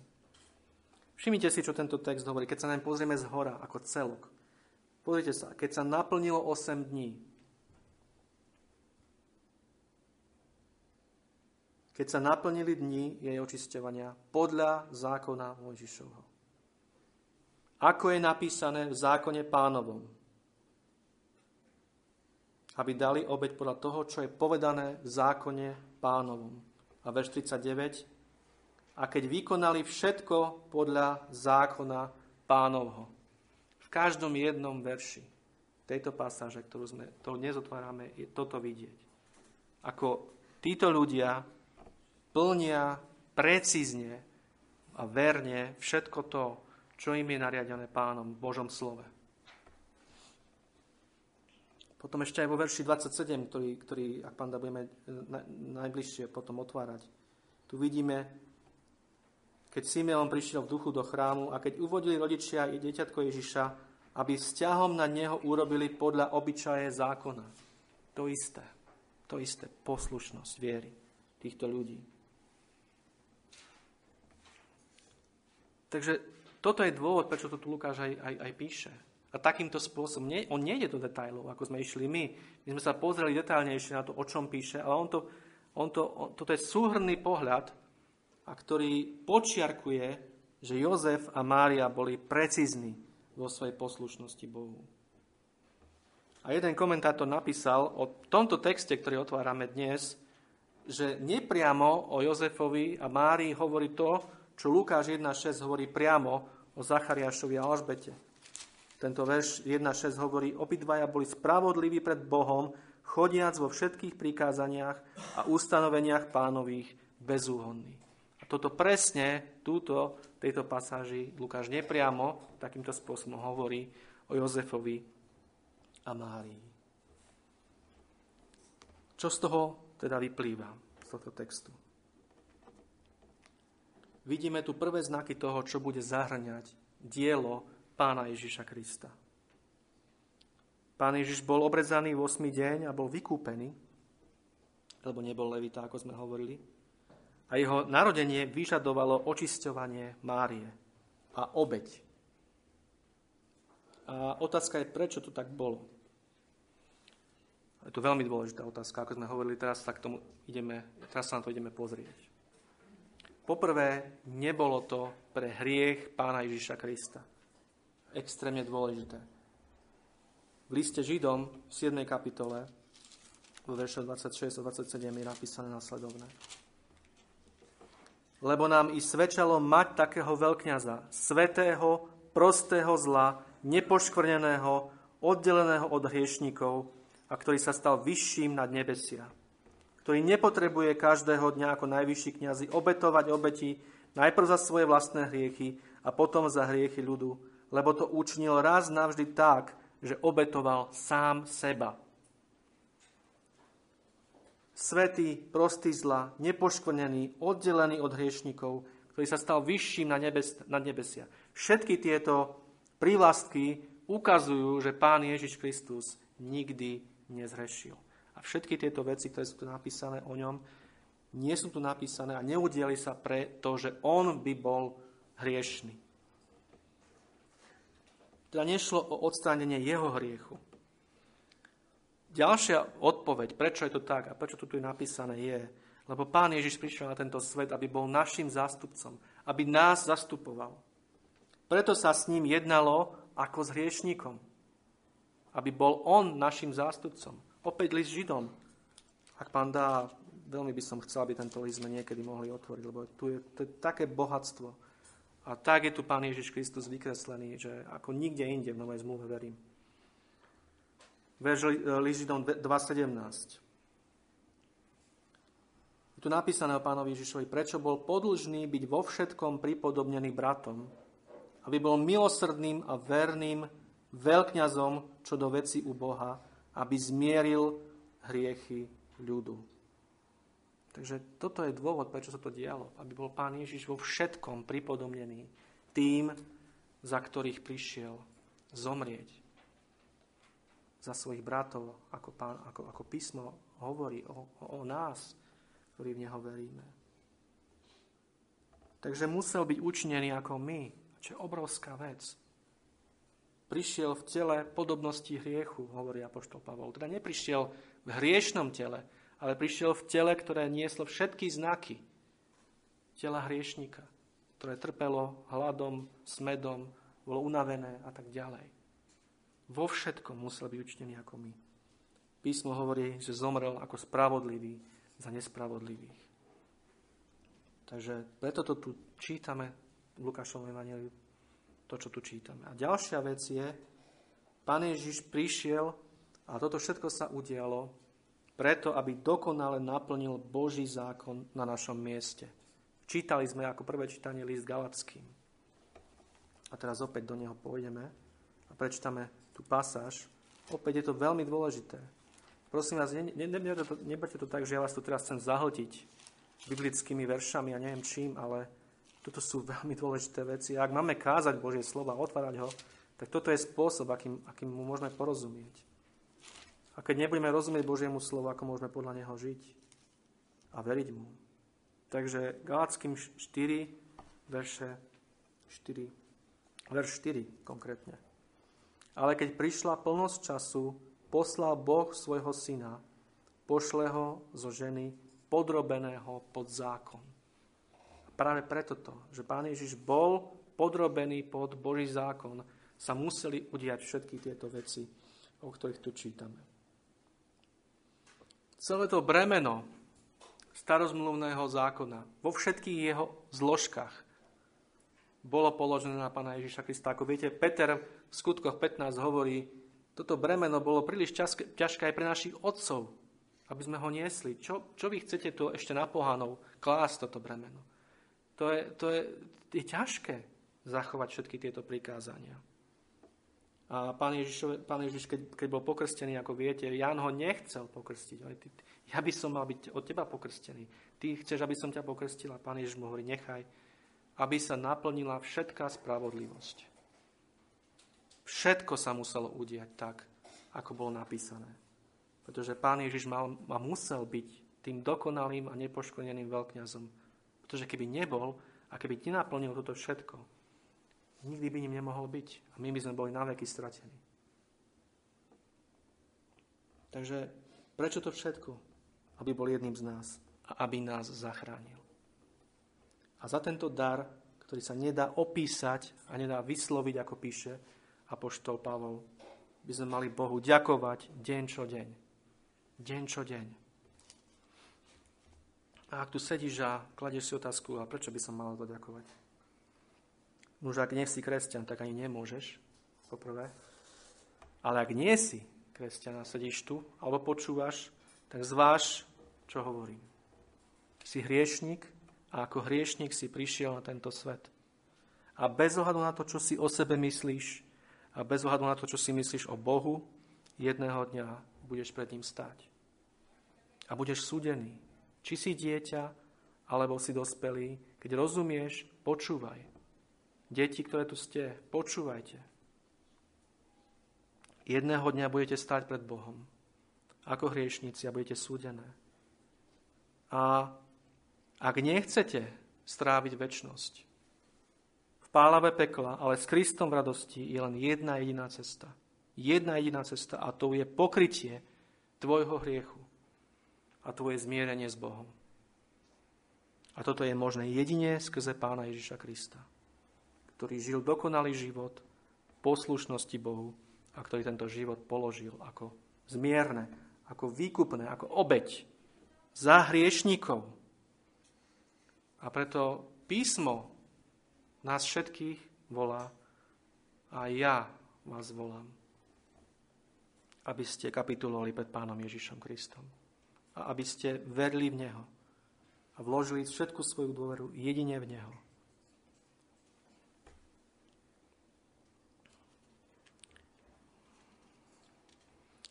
Všimnite si, čo tento text hovorí, keď sa nám pozrieme z hora ako celok. Pozrite sa, keď sa naplnilo 8 dní. Keď sa naplnili dni jej očisťovania podľa zákona Mojžišovho. Ako je napísané v zákone pánovom? Aby dali obeť podľa toho, čo je povedané v zákone pánovom. A verš 39. A keď vykonali všetko podľa zákona pánovho. V každom jednom verši tejto pasáže, ktorú dnes otvárame, je toto vidieť. Ako títo ľudia plnia precízne a verne všetko to, čo im je nariadené pánom v Božom slove. Potom ešte aj vo verši 27, ktorý ak pán dá, budeme najbližšie potom otvárať. Tu vidíme, keď Simeon prišiel v duchu do chrámu a keď uvodili rodičia i dieťatko Ježiša, aby vzťahom na neho urobili podľa obyčaje zákona. To isté, poslušnosť viery týchto ľudí. Takže toto je dôvod, prečo to tu Lukáš aj píše. A takýmto spôsobom, on nejde do detailov, ako sme išli my. My sme sa pozreli detailnejšie na to, o čom píše, ale toto je súhrnný pohľad, a ktorý počiarkuje, že Jozef a Mária boli precízni vo svojej poslušnosti Bohu. A jeden komentátor napísal o tomto texte, ktorý otvárame dnes, že nepriamo o Jozefovi a Márii hovorí to, čo Lukáš 1.6 hovorí priamo o Zachariášovi a Alžbete. Tento verš 1.6 hovorí, obidvaja boli spravodliví pred Bohom, chodiac vo všetkých prikázaniach a ustanoveniach pánových bezúhonných. A toto presne, tejto pasáži Lukáš nepriamo takýmto spôsobom hovorí o Jozefovi a Márii. Čo z toho teda vyplýva z tohto textu? Vidíme tu prvé znaky toho, čo bude zahŕňať dielo pána Ježiša Krista. Pán Ježiš bol obrezaný v 8. deň a bol vykúpený, lebo nebol levita, ako sme hovorili. A jeho narodenie vyžadovalo očisťovanie Márie a obeť. A otázka je, prečo to tak bolo. Je to veľmi dôležitá otázka, ako sme hovorili, teraz sa na to ideme pozrieť. Poprvé, nebolo to pre hriech pána Ježiša Krista. extrémne dôležité. V liste Židom v 7. kapitole vo veršoch 26 a 27 je napísané nasledovné. Lebo nám i svedčalo mať takého veľkňaza, svätého, prostého zla, nepoškvrneného, oddeleného od hriešnikov a ktorý sa stal vyšším nad nebesia, ktorý nepotrebuje každého dňa ako najvyšší kňazi obetovať obeti najprv za svoje vlastné hriechy a potom za hriechy ľudu, lebo to učinil raz navždy tak, že obetoval sám seba. Svätý, prostý zla, nepoškvrnený, oddelený od hriešnikov, ktorý sa stal vyšším nad nebesia. Všetky tieto prívlastky ukazujú, že Pán Ježiš Kristus nikdy nezhrešil. A všetky tieto veci, ktoré sú tu napísané o ňom, nie sú tu napísané a neudiali sa preto, že on by bol hriešný. Teda nešlo o odstránenie jeho hriechu. Ďalšia odpoveď, prečo je to tak a prečo to tu je napísané, je, lebo Pán Ježiš prišiel na tento svet, aby bol našim zástupcom, aby nás zastupoval. Preto sa s ním jednalo ako s hriešníkom, aby bol on našim zástupcom. Opäť list Židom. Ak Pán dá, veľmi by som chcel, aby tento list sme niekedy mohli otvoriť, lebo tu je také bohatstvo. A tak je tu Pán Ježiš Kristus vykreslený, že ako nikde inde v Novej zmluve verím. List Židom 2.17. Je tu napísané o Pánovi Ježišovi, prečo bol podlžný byť vo všetkom pripodobnený bratom, aby bol milosrdným a verným veľkňazom, čo do veci u Boha, aby zmieril hriechy ľudu. Takže toto je dôvod, prečo sa to dialo, aby bol Pán Ježiš vo všetkom pripodobnený tým, za ktorých prišiel zomrieť. Za svojich bratov, ako písmo hovorí o nás, ktorí v neho veríme. Takže musel byť učinený ako my, čo je obrovská vec. Prišiel v tele podobnosti hriechu, hovorí apoštol Pavol. Teda neprišiel v hriešnom tele, ale prišiel v tele, ktoré nieslo všetky znaky tela hriešnika, ktoré trpelo hladom, smedom, bolo unavené a tak ďalej. Vo všetkom musel byť učnený ako my. Písmo hovorí, že zomrel ako spravodlivý za nespravodlivých. Takže preto to tu čítame v Lukášovom evanjeliu, to, čo tu čítame. A ďalšia vec je, Pán Ježiš prišiel a toto všetko sa udialo preto, aby dokonale naplnil Boží zákon na našom mieste. Čítali sme ako prvé čítanie list Galatským. A teraz opäť do neho pôjdeme a prečítame tú pasáž, opäť je to veľmi dôležité. Prosím vás, neberte to tak, že ja vás tu teraz chcem zahltiť biblickými veršami a neviem čím, ale toto sú veľmi dôležité veci. A ak máme kázať Božie slovo a otvárať ho, tak toto je spôsob, akým mu môžeme porozumieť. A keď nebudeme rozumieť Božiemu slovu, ako môžeme podľa neho žiť a veriť mu. Takže Galatským 4, verš 4 konkrétne. Ale keď prišla plnosť času, poslal Boh svojho syna, pošle ho zo ženy podrobeného pod zákon. A práve preto to, že Pán Ježiš bol podrobený pod Boží zákon, sa museli udiať všetky tieto veci, o ktorých tu čítame. Celé to bremeno starozmluvného zákona vo všetkých jeho zložkách bolo položené na Pána Ježiša Krista. Ako viete, Peter v skutkoch 15 hovorí, toto bremeno bolo príliš ťažké aj pre našich otcov, aby sme ho niesli. Čo vy chcete tu ešte na pohanov klásť toto bremeno? To je ťažké zachovať všetky tieto prikázania. A Pán Ježiš, keď bol pokrstený, ako viete, Ján ho nechcel pokrstiť. Ja by som mal byť od teba pokrstený. Ty chceš, aby som ťa pokrstila. Pán Ježiš mu hovorí, nechaj, aby sa naplnila všetká spravodlivosť. Všetko sa muselo udiať tak, ako bolo napísané. Pretože Pán Ježiš mal a musel byť tým dokonalým a nepoškodeným veľkňazom. Pretože keby nebol a keby nenaplnil toto všetko, nikdy by ním nemohol byť. A my by sme boli naveky stratení. Takže prečo to všetko? Aby bol jedným z nás a aby nás zachránil. A za tento dar, ktorý sa nedá opísať a nedá vysloviť, ako píše, apoštol Pavol. By sme mali Bohu ďakovať deň čo deň. Deň čo deň. A ak tu sedíš a kladieš si otázku, a prečo by som mal to ďakovať? Nuž, ak nie si kresťan, tak ani nemôžeš, poprvé. Ale ak nie si kresťan a sedíš tu, alebo počúvaš, tak zváž, čo hovorím. Si hriešnik a ako hriešnik si prišiel na tento svet. A bez ohľadu na to, čo si o sebe myslíš, a bez ohľadu na to, čo si myslíš o Bohu, jedného dňa budeš pred ním stáť. A budeš súdený. Či si dieťa, alebo si dospelý. Keď rozumieš, počúvaj. Deti, ktoré tu ste, počúvajte. Jedného dňa budete stáť pred Bohom. Ako hriešnici a budete súdené. A ak nechcete stráviť večnosť pálavé pekla, ale s Kristom v radosti je len jedna jediná cesta. Jedna jediná cesta a to je pokrytie tvojho hriechu a tvoje zmierenie s Bohom. A toto je možné jedine skrze Pána Ježiša Krista, ktorý žil dokonalý život poslušnosti Bohu a ktorý tento život položil ako zmierne, ako výkupné, ako obeť za hriešníkov. A preto písmo nás všetkých volá a ja vás volám, aby ste kapitulovali pred Pánom Ježišom Kristom a aby ste verili v Neho a vložili všetku svoju dôveru jedine v Neho.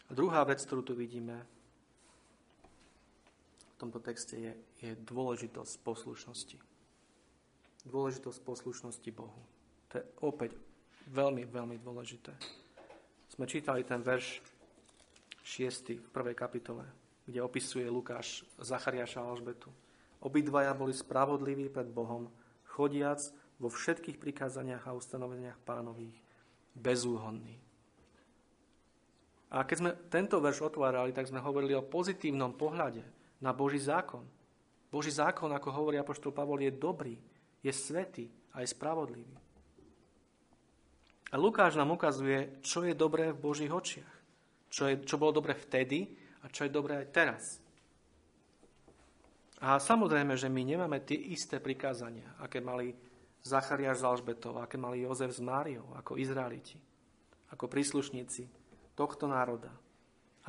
A druhá vec, ktorú tu vidíme v tomto texte je dôležitosť poslušnosti. Dôležitosť poslušnosti Bohu. To je opäť veľmi, veľmi dôležité. Sme čítali ten verš 6. v 1. kapitole, kde opisuje Lukáš Zachariáša a Alžbetu. Obidvaja boli spravodliví pred Bohom, chodiac vo všetkých prikázaniach a ustanoveniach Pánových bezúhonní. A keď sme tento verš otvárali, tak sme hovorili o pozitívnom pohľade na Boží zákon. Boží zákon, ako hovorí apoštol Pavol, je dobrý, je svätý a je spravodlivý. A Lukáš nám ukazuje, čo je dobré v Božích očiach. Čo bolo dobré vtedy a čo je dobré aj teraz. A samozrejme, že my nemáme tie isté prikázania, aké mali Zachariáš s Alžbetou, aké mali Jozef s Máriou, ako Izraeliti, ako príslušníci tohto národa.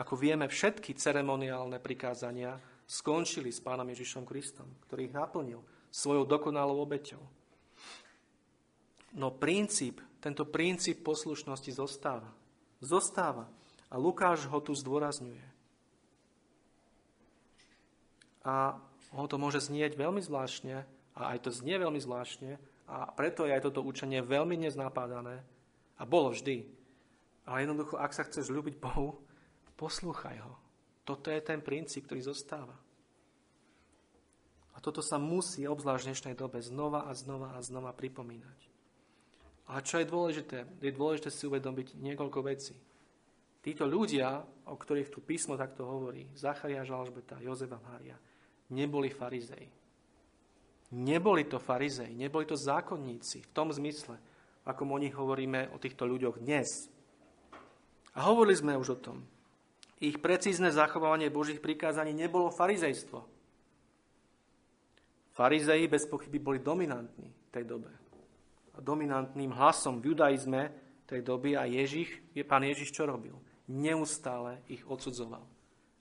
Ako vieme, všetky ceremoniálne prikázania skončili s Pánom Ježišom Kristom, ktorý ich naplnil svojou dokonalou obeťou. No tento princíp poslušnosti zostáva. Zostáva. A Lukáš ho tu zdôrazňuje. A ono to môže znieť veľmi zvláštne, a aj to znie veľmi zvláštne, a preto je aj toto učenie veľmi neznápadané. A bolo vždy. Ale jednoducho, ak sa chceš ľúbiť Bohu, poslúchaj ho. Toto je ten princíp, ktorý zostáva. A toto sa musí obzvlášť v dnešnej dobe znova a znova a znova pripomínať. A čo je dôležité? Je dôležité si uvedomiť niekoľko vecí. Títo ľudia, o ktorých tu písmo takto hovorí, Zachariáš, Alžbeta, Jozef a Mária, neboli farizei. Neboli to farizei, neboli to zákonníci v tom zmysle, ako o nich hovoríme o týchto ľuďoch dnes. A hovorili sme už o tom. Ich precízne zachovávanie Božích prikázaní nebolo farizejstvo. Farizei bez pochyby boli dominantní v tej dobe. A dominantným hlasom v judaizme tej doby a Pán Ježiš čo robil? Neustále ich odsudzoval.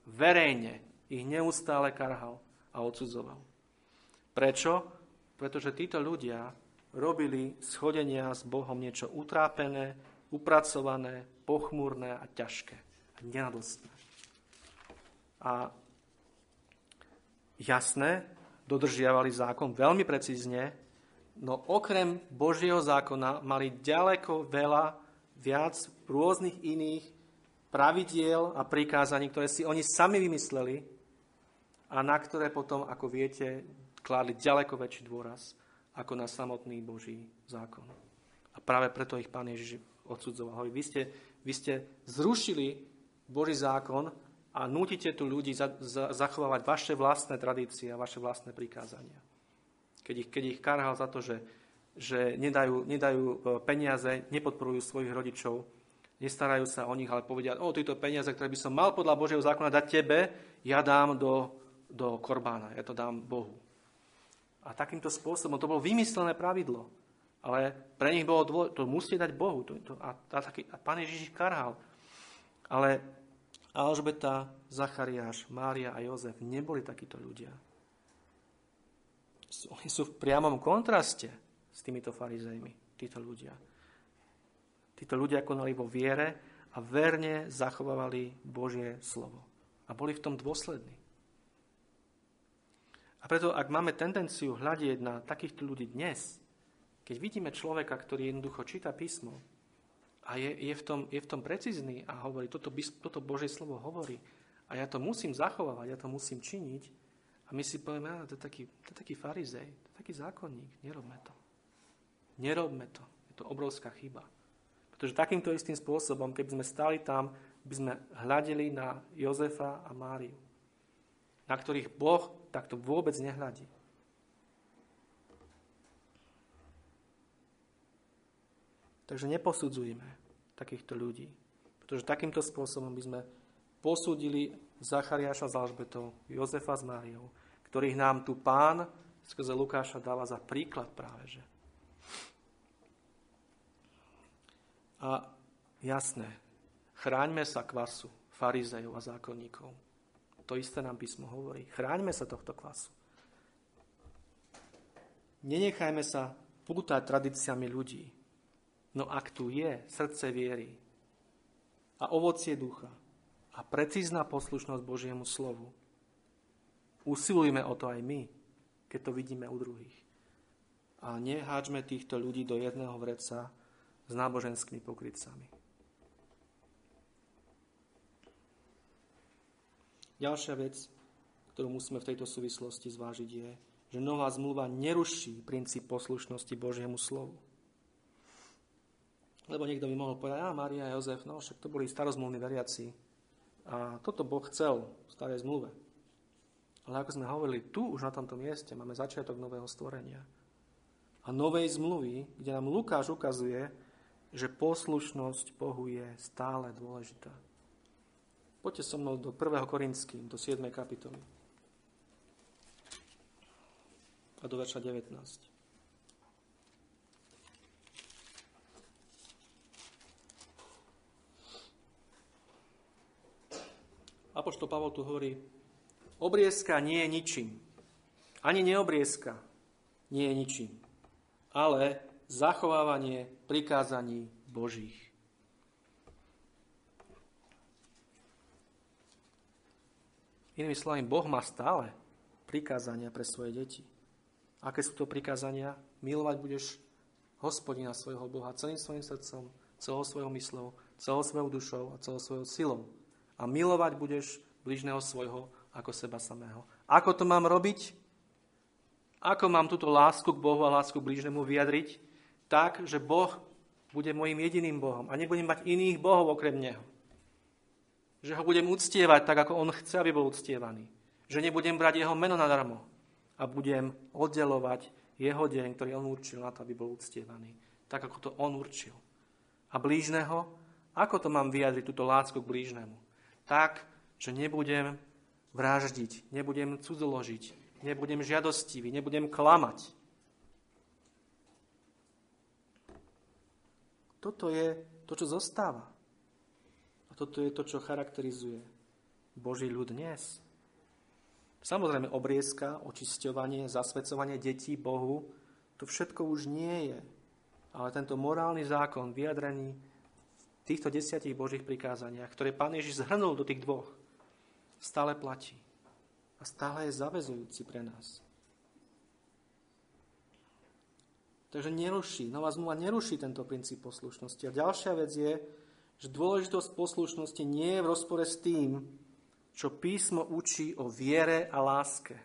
Verejne ich neustále karhal a odsudzoval. Prečo? Pretože títo ľudia robili schodenia s Bohom niečo utrápené, upracované, pochmúrne a ťažké. A nenadostné. A jasné, dodržiavali zákon veľmi precízne, no okrem Božieho zákona mali ďaleko veľa viac rôznych iných pravidiel a prikázaní, ktoré si oni sami vymysleli a na ktoré potom, ako viete, kládli ďaleko väčší dôraz ako na samotný Boží zákon. A práve preto ich Pán Ježiš odsudzoval. Vy ste zrušili Boží zákon a nútite tu ľudí zachovávať vaše vlastné tradície a vaše vlastné prikázania. Keď ich karhal za to, že že nedajú peniaze, nepodporujú svojich rodičov, nestarajú sa o nich, ale povedia, o tieto peniaze, ktoré by som mal podľa Božieho zákona dať tebe, ja dám do korbána, ja to dám Bohu. A takýmto spôsobom, to bolo vymyslené pravidlo, ale pre nich bolo to musí dať Bohu. A Pán Ježiš ich karhal. Ale Alžbeta, Zachariáš, Mária a Jozef neboli takíto ľudia. Oni sú v priamom kontraste s týmito farizejmi, títo ľudia. Títo ľudia konali vo viere a verne zachovávali Božie slovo. A boli v tom dôslední. A preto, ak máme tendenciu hľadieť na takýchto ľudí dnes, keď vidíme človeka, ktorý jednoducho číta písmo a je v tom precízny a hovorí, toto Božie slovo hovorí a ja to musím zachovávať, ja to musím činiť, a my si povieme, to je taký farizej, to je taký zákonník, nerobme to. Nerobme to. Je to obrovská chyba. Pretože takýmto istým spôsobom, keby sme stáli tam, by sme hľadili na Jozefa a Máriu, na ktorých Boh takto vôbec nehľadí. Takže neposudzujme takýchto ľudí, pretože takýmto spôsobom by sme posúdili Zachariáša s Alžbetou, Jozefa s Máriou, ktorých nám tu Pán skrze Lukáša dáva za príklad práveže. A jasné, chráňme sa kvasu farizejov a zákonníkov. To isté nám písmo hovorí. Chráňme sa tohto kvasu. Nenechajme sa pútať tradíciami ľudí. No ak tu je srdce viery a ovocie ducha a precízna poslušnosť Božiemu slovu, usilujme o to aj my, keď to vidíme u druhých. A neháčme týchto ľudí do jedného vreca s náboženskými pokrytcami. Ďalšia vec, ktorú musíme v tejto súvislosti zvážiť, je, že nová zmluva neruší princíp poslušnosti Božiemu slovu. Lebo niekto by mohol povedať, Mária a Jozef, však to boli starozmluvní veriaci a toto Boh chcel v starej zmluve. Ale ako sme hovorili, tu už na tomto mieste máme začiatok nového stvorenia a novej zmluvy, kde nám Lukáš ukazuje, že poslušnosť Bohu je stále dôležitá. Poďte so mnou do 1. Korintským, do 7. kapitoly a do verša 19. Apoštol Pavol tu hovorí, obriezka nie je ničím, ani neobriezka nie je ničím, ale zachovávanie prikázaní Božích. Inými slovami, Boh má stále prikázania pre svoje deti. Aké sú to prikázania? Milovať budeš Hospodina svojho Boha celým svojim srdcom, celou svojou mysľou, celou svojou dušou a celou svojou silou. A milovať budeš blížneho svojho ako seba samého. Ako to mám robiť? Ako mám túto lásku k Bohu a lásku k blížnemu vyjadriť? Tak, že Boh bude môjim jediným Bohom a nebudem mať iných bohov okrem Neho. Že ho budem uctievať tak, ako on chce, aby bol uctievaný. Že nebudem brať jeho meno nadarmo a budem oddelovať jeho deň, ktorý on určil na to, aby bol uctievaný. Tak, ako to on určil. A blížneho? Ako to mám vyjadriť túto lásku k blížnemu? Tak, že nebudem vraždiť, nebudem cudzoložiť, nebudem žiadostivý, nebudem klamať. Toto je to, čo zostáva. A toto je to, čo charakterizuje Boží ľud dnes. Samozrejme, obriezka, očisťovanie, zasväcovanie detí Bohu, to všetko už nie je. Ale tento morálny zákon vyjadrený v týchto 10 Božích prikázaniach, ktoré Pán Ježiš zhrnul do tých dvoch, stále platí. A stále je zaväzujúci pre nás. Takže nová zmluva neruší tento princíp poslušnosti. A ďalšia vec je, že dôležitosť poslušnosti nie je v rozpore s tým, čo písmo učí o viere a láske.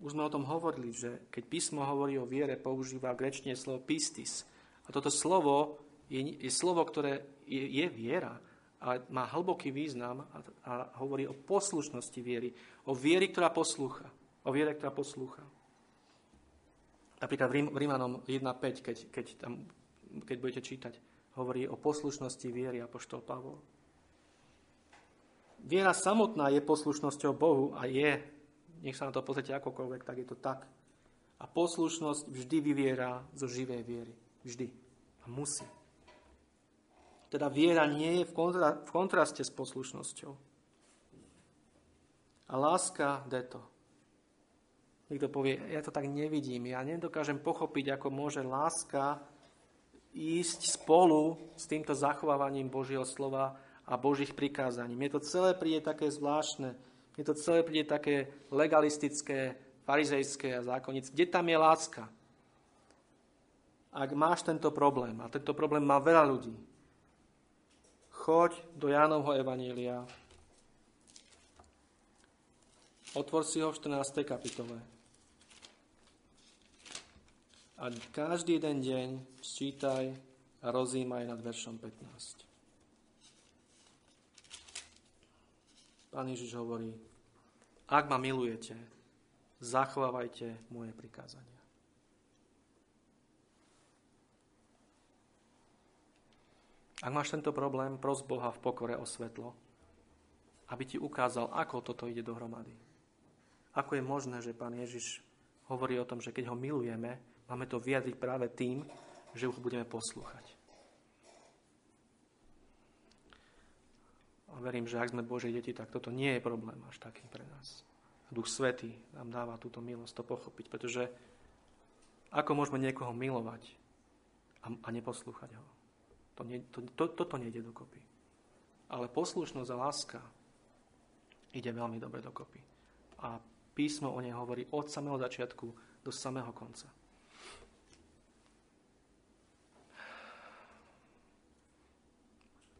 Už sme o tom hovorili, že keď písmo hovorí o viere, používa gréčne slovo pistis. A toto slovo je slovo, ktoré je viera. Ale má hlboký význam a hovorí o poslušnosti viery. O viere, ktorá poslúcha. Napríklad v Rimánom 1.5, keď budete čítať, hovorí o poslušnosti viery apoštol Pavol. Viera samotná je poslušnosťou Bohu a je, nech sa na to pozrite akokoľvek, tak je to tak. A poslušnosť vždy vyviera zo živej viery. Vždy. A musí. Teda viera nie je v kontraste s poslušnosťou. A láska deto. Niekto povie, ja to tak nevidím, ja nedokážem pochopiť, ako môže láska ísť spolu s týmto zachovávaním Božieho slova a Božích prikázaní. Mne to celé príde také zvláštne, mne to celé príde také legalistické, farizejské a zákonnické. Kde tam je láska? Ak máš tento problém, a tento problém má veľa ľudí, choď do Jánovho evanjelia, otvor si ho v 14. kapitole a každý jeden deň sčítaj a rozímaj nad veršom 15. Pán Ježiš hovorí, ak ma milujete, zachovávajte moje prikázania. Ak máš tento problém, pros Boha v pokore o svetlo, aby ti ukázal, ako toto ide dohromady. Ako je možné, že Pán Ježiš hovorí o tom, že keď ho milujeme, máme to vyjadriť práve tým, že ho budeme poslúchať. A verím, že ak sme Božie deti, tak toto nie je problém až taký pre nás. Duch Svätý nám dáva túto milosť to pochopiť, pretože ako môžeme niekoho milovať a neposlúchať ho? Toto nejde dokopy. Ale poslušnosť a láska ide veľmi dobre dokopy. A písmo o nej hovorí od samého začiatku do samého konca.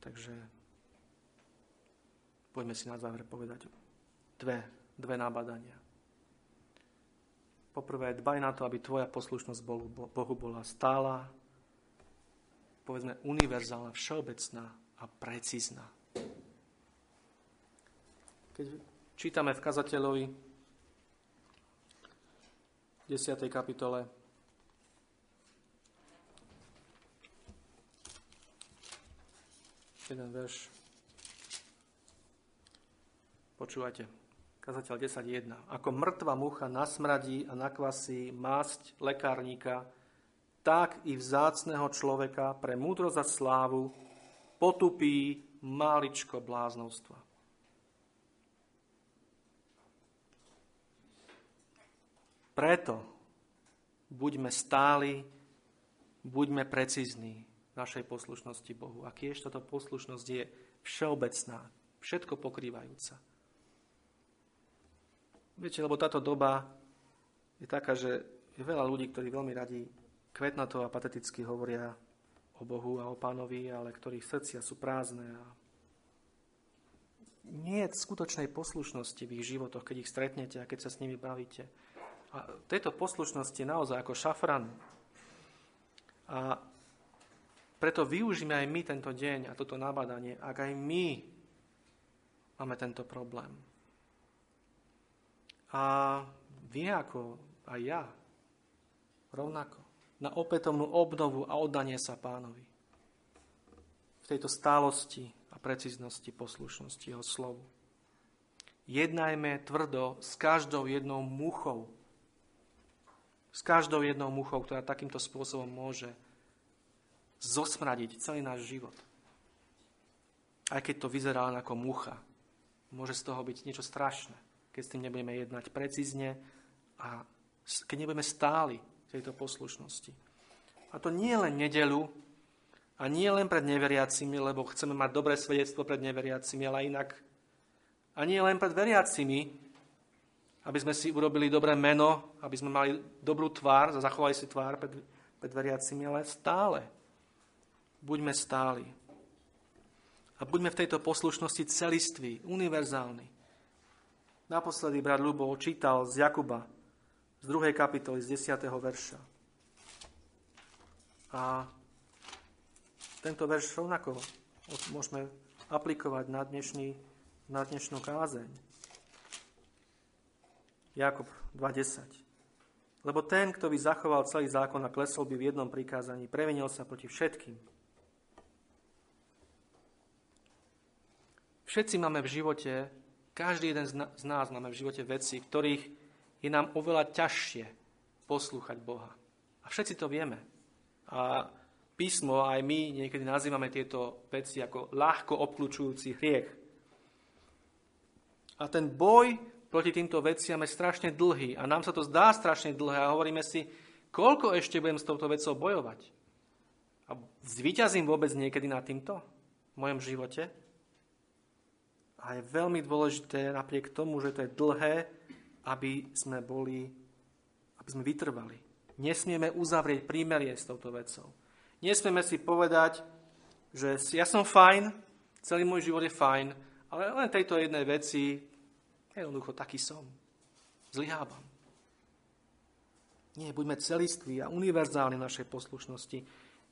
Takže poďme si na záver povedať dve nabadania. Poprvé, dbaj na to, aby tvoja poslušnosť Bohu bola stála, povedzme univerzálna, všeobecná a precízna. Keď čítame v Kazateľovi 10. kapitole, jeden verš, počúvajte, Kazateľ 10.1. Ako mŕtva mucha nasmradí a nakvasí másť lekárnika, tak i vzácneho človeka pre múdrosť a slávu potupí maličko bláznovstva. Preto buďme stáli, buďme precízni v našej poslušnosti Bohu. A kiež táto poslušnosť je všeobecná, všetko pokrývajúca. Viete, lebo táto doba je taká, že je veľa ľudí, ktorí veľmi radi kvetnato a pateticky hovoria o Bohu a o Pánovi, ale ktorých srdcia sú prázdne a nie je skutočnej poslušnosti v ich životoch, keď ich stretnete a keď sa s nimi bavíte. A tejto poslušnosti je naozaj ako šafran. A preto využíme aj my tento deň a toto nabádanie, ak aj my máme tento problém. A vy ako aj ja, rovnako, na opätovnú obnovu a oddanie sa Pánovi. V tejto stálosti a precíznosti poslušnosti jeho slovu. Jednajme tvrdo s každou jednou muchou. S každou jednou muchou, ktorá takýmto spôsobom môže zosmradiť celý náš život. Aj keď to vyzerá ako mucha. Môže z toho byť niečo strašné. Keď s tým nebudeme jednať precízne a keď nebudeme stáli v tejto poslušnosti. A to nie len nedeľu a nie len pred neveriacimi, lebo chceme mať dobré svedectvo pred neveriacimi, ale inak. A nie len pred veriacimi, aby sme si urobili dobré meno, aby sme mali dobrú tvár, zachovali si tvár pred veriacimi, ale stále. Buďme stáli. A buďme v tejto poslušnosti celiství, univerzálni. Naposledy brat Ľubo čítal z Jakuba, z 2. kapitoly, z 10. verša. A tento verš rovnako môžeme aplikovať na dnešnú kázeň. Jakub 2.10. Lebo ten, kto by zachoval celý zákon a klesol by v jednom prikázaní, previnil sa proti všetkým. Všetci máme v živote, každý jeden z nás máme v živote veci, ktorých je nám oveľa ťažšie poslúchať Boha. A všetci to vieme. A písmo aj my niekedy nazývame tieto veci ako ľahko obkľúčujúci hriech. A ten boj proti týmto veciam je strašne dlhý a nám sa to zdá strašne dlhé a hovoríme si, koľko ešte budem s touto vecou bojovať? A zvíťazím vôbec niekedy nad týmto v mojom živote? A je veľmi dôležité, napriek tomu, že to je dlhé, aby sme vytrvali. Nesmieme uzavrieť prímerie s touto vecou. Nesmieme si povedať, že ja som fajn, celý môj život je fajn, ale len tejto jednej veci. Jednoducho, taký som. Zlyhávam. Nie, buďme celiství a univerzálni v našej poslušnosti.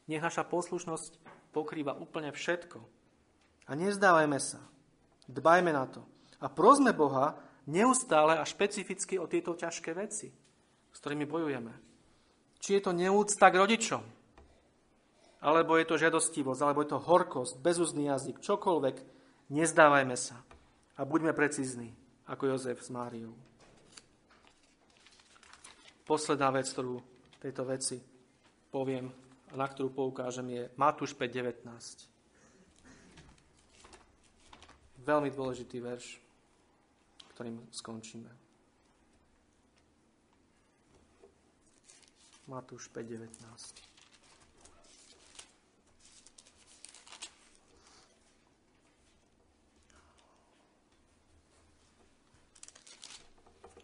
Nech naša poslušnosť pokrýva úplne všetko. A nezdávajme sa. Dbajme na to. A prosme Boha neustále a špecificky o tieto ťažké veci, s ktorými bojujeme. Či je to neúcta k rodičom, alebo je to žiadostivosť, alebo je to horkosť, bezúzny jazyk, čokoľvek, nezdávajme sa. A buďme precízni, ako Jozef s Máriou. Posledná vec, ktorú tejto veci poviem, na ktorú poukážem, je Matúš 5.19. Veľmi dôležitý verš, ktorým skončíme. Matúš 5.19.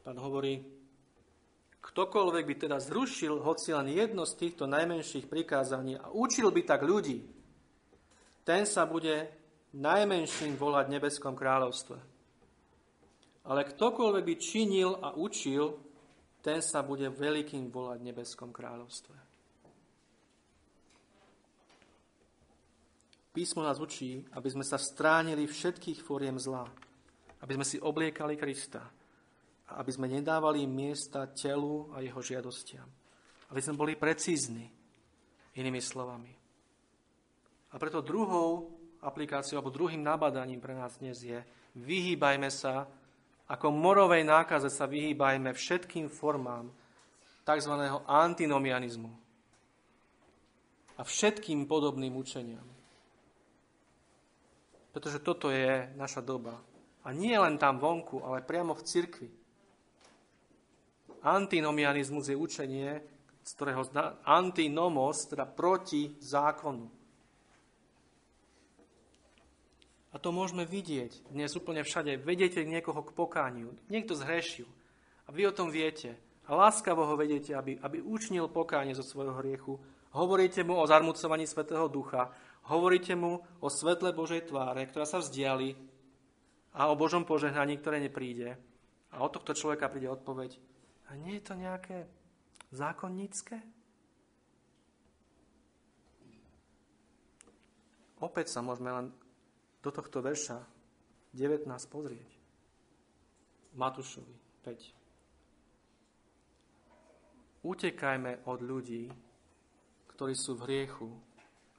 Pán hovorí, ktokoľvek by teda zrušil hoci len jedno z týchto najmenších prikázaní a učil by tak ľudí, ten sa bude najmenším volať v nebeskom kráľovstve. Ale ktokoľvek by činil a učil, ten sa bude veľkým volať v nebeskom kráľovstve. Písmo nás učí, aby sme sa stránili všetkých foriem zla, aby sme si obliekali Krista, aby sme nedávali miesta telu a jeho žiadostiam. Aby sme boli precízni, inými slovami. A preto druhou aplikáciou, alebo druhým nabadaním pre nás dnes je vyhýbajme sa, ako morovej nákaze sa vyhýbajme všetkým formám tzv. Antinomianizmu a všetkým podobným učeniam. Pretože toto je naša doba. A nie len tam vonku, ale priamo v cirkvi. Antinomianizmus je učenie, z ktorého antinomos, teda proti zákonu. A to môžeme vidieť dnes úplne všade. Vedete niekoho k pokániu. Niekto zhrešil. A vy o tom viete. A láskavo ho vedete, aby učinil pokánie zo svojho hriechu. Hovoríte mu o zarmucovaní Svätého Ducha. Hovoríte mu o svetle Božej tváre, ktorá sa vzdiali, a o Božom požehnaní, ktoré nepríde. A od tohto človeka príde odpoveď: a nie je to nejaké zákonnícke? Opäť sa môžeme len do tohto verša 19 pozrieť. Matúšovi 5. Utekajme od ľudí, ktorí sú v hriechu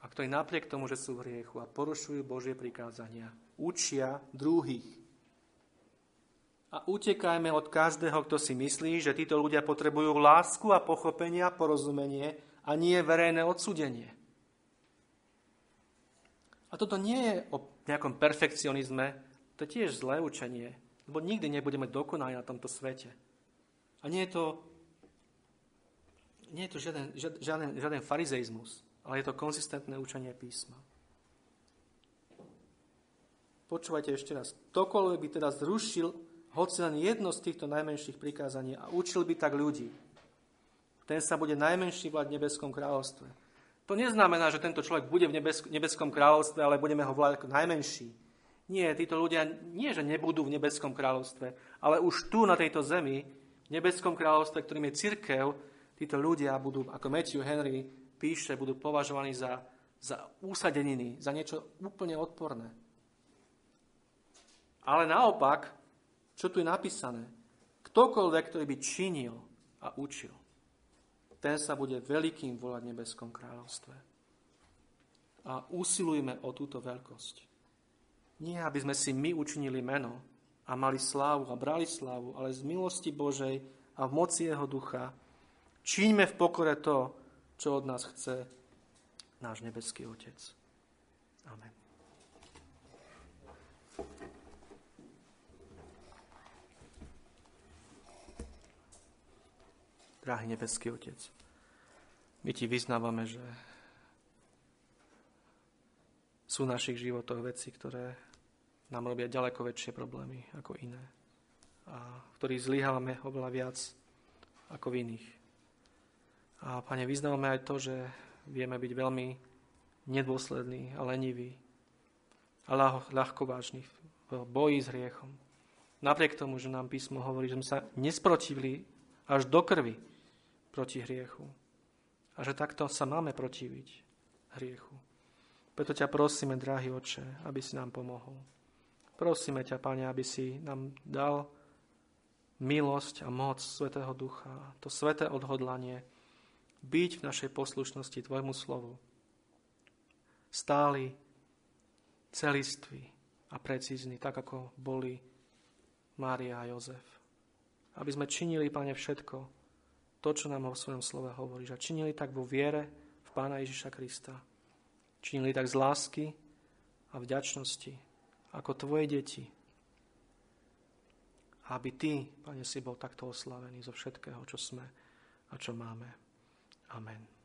a ktorí napriek tomu, že sú v hriechu a porušujú Božie prikázania, učia druhých. A utekajme od každého, kto si myslí, že títo ľudia potrebujú lásku a pochopenie a porozumenie a nie verejné odsúdenie. A toto nie je o nejakom perfekcionizme, to je tiež zlé učenie, lebo nikdy nebudeme dokonali na tomto svete. A nie je to žiaden farizeizmus, ale je to konzistentné učenie písma. Počúvajte ešte raz. Ktokoľvek by teda zrušil hoci len jedno z týchto najmenších prikázaní a učil by tak ľudí, ten sa bude najmenší vládať v nebeskom kráľovstve. To neznamená, že tento človek bude v nebeskom kráľovstve, ale budeme ho vládať ako najmenší. Nie, títo ľudia nie, že nebudú v nebeskom kráľovstve, ale už tu na tejto zemi, v nebeskom kráľovstve, ktorým je cirkev, títo ľudia budú, ako Matthew Henry píše, budú považovaní za úsadeniny, za niečo úplne odporné. Ale naopak, čo tu je napísané? Ktokoľvek, ktorý by činil a učil. ten sa bude veľkým volať v nebeskom kráľovstve. A usilujme o túto veľkosť. Nie, aby sme si my učinili meno a mali slávu a brali slávu, ale z milosti Božej a v moci jeho ducha čiňme v pokore to, čo od nás chce náš nebeský Otec. Amen. Drahý nebeský Otec, my ti vyznávame, že sú v našich životoch veci, ktoré nám robia ďaleko väčšie problémy ako iné a v ktorých zlyhávame oveľa viac ako v iných. A Pane, vyznávame aj to, že vieme byť veľmi nedôslední a leniví a ľahkovážni v boji s hriechom. Napriek tomu, že nám písmo hovorí, že sme sa nesprotivili až do krvi proti hriechu. A že takto sa máme protiviť hriechu. Preto ťa prosíme, drahý Otče, aby si nám pomohol. Prosíme ťa, Pane, aby si nám dal milosť a moc Svätého Ducha, to sväté odhodlanie byť v našej poslušnosti Tvojmu slovu. Stáli, celiství a precízni, tak ako boli Mária a Jozef. Aby sme činili, Pane, všetko, to, čo nám o svojom slove hovoríš. A činili tak vo viere v Pána Ježiša Krista. Činili tak z lásky a vďačnosti, ako Tvoje deti. Aby Ty, Pane, si bol takto oslavený zo všetkého, čo sme a čo máme. Amen.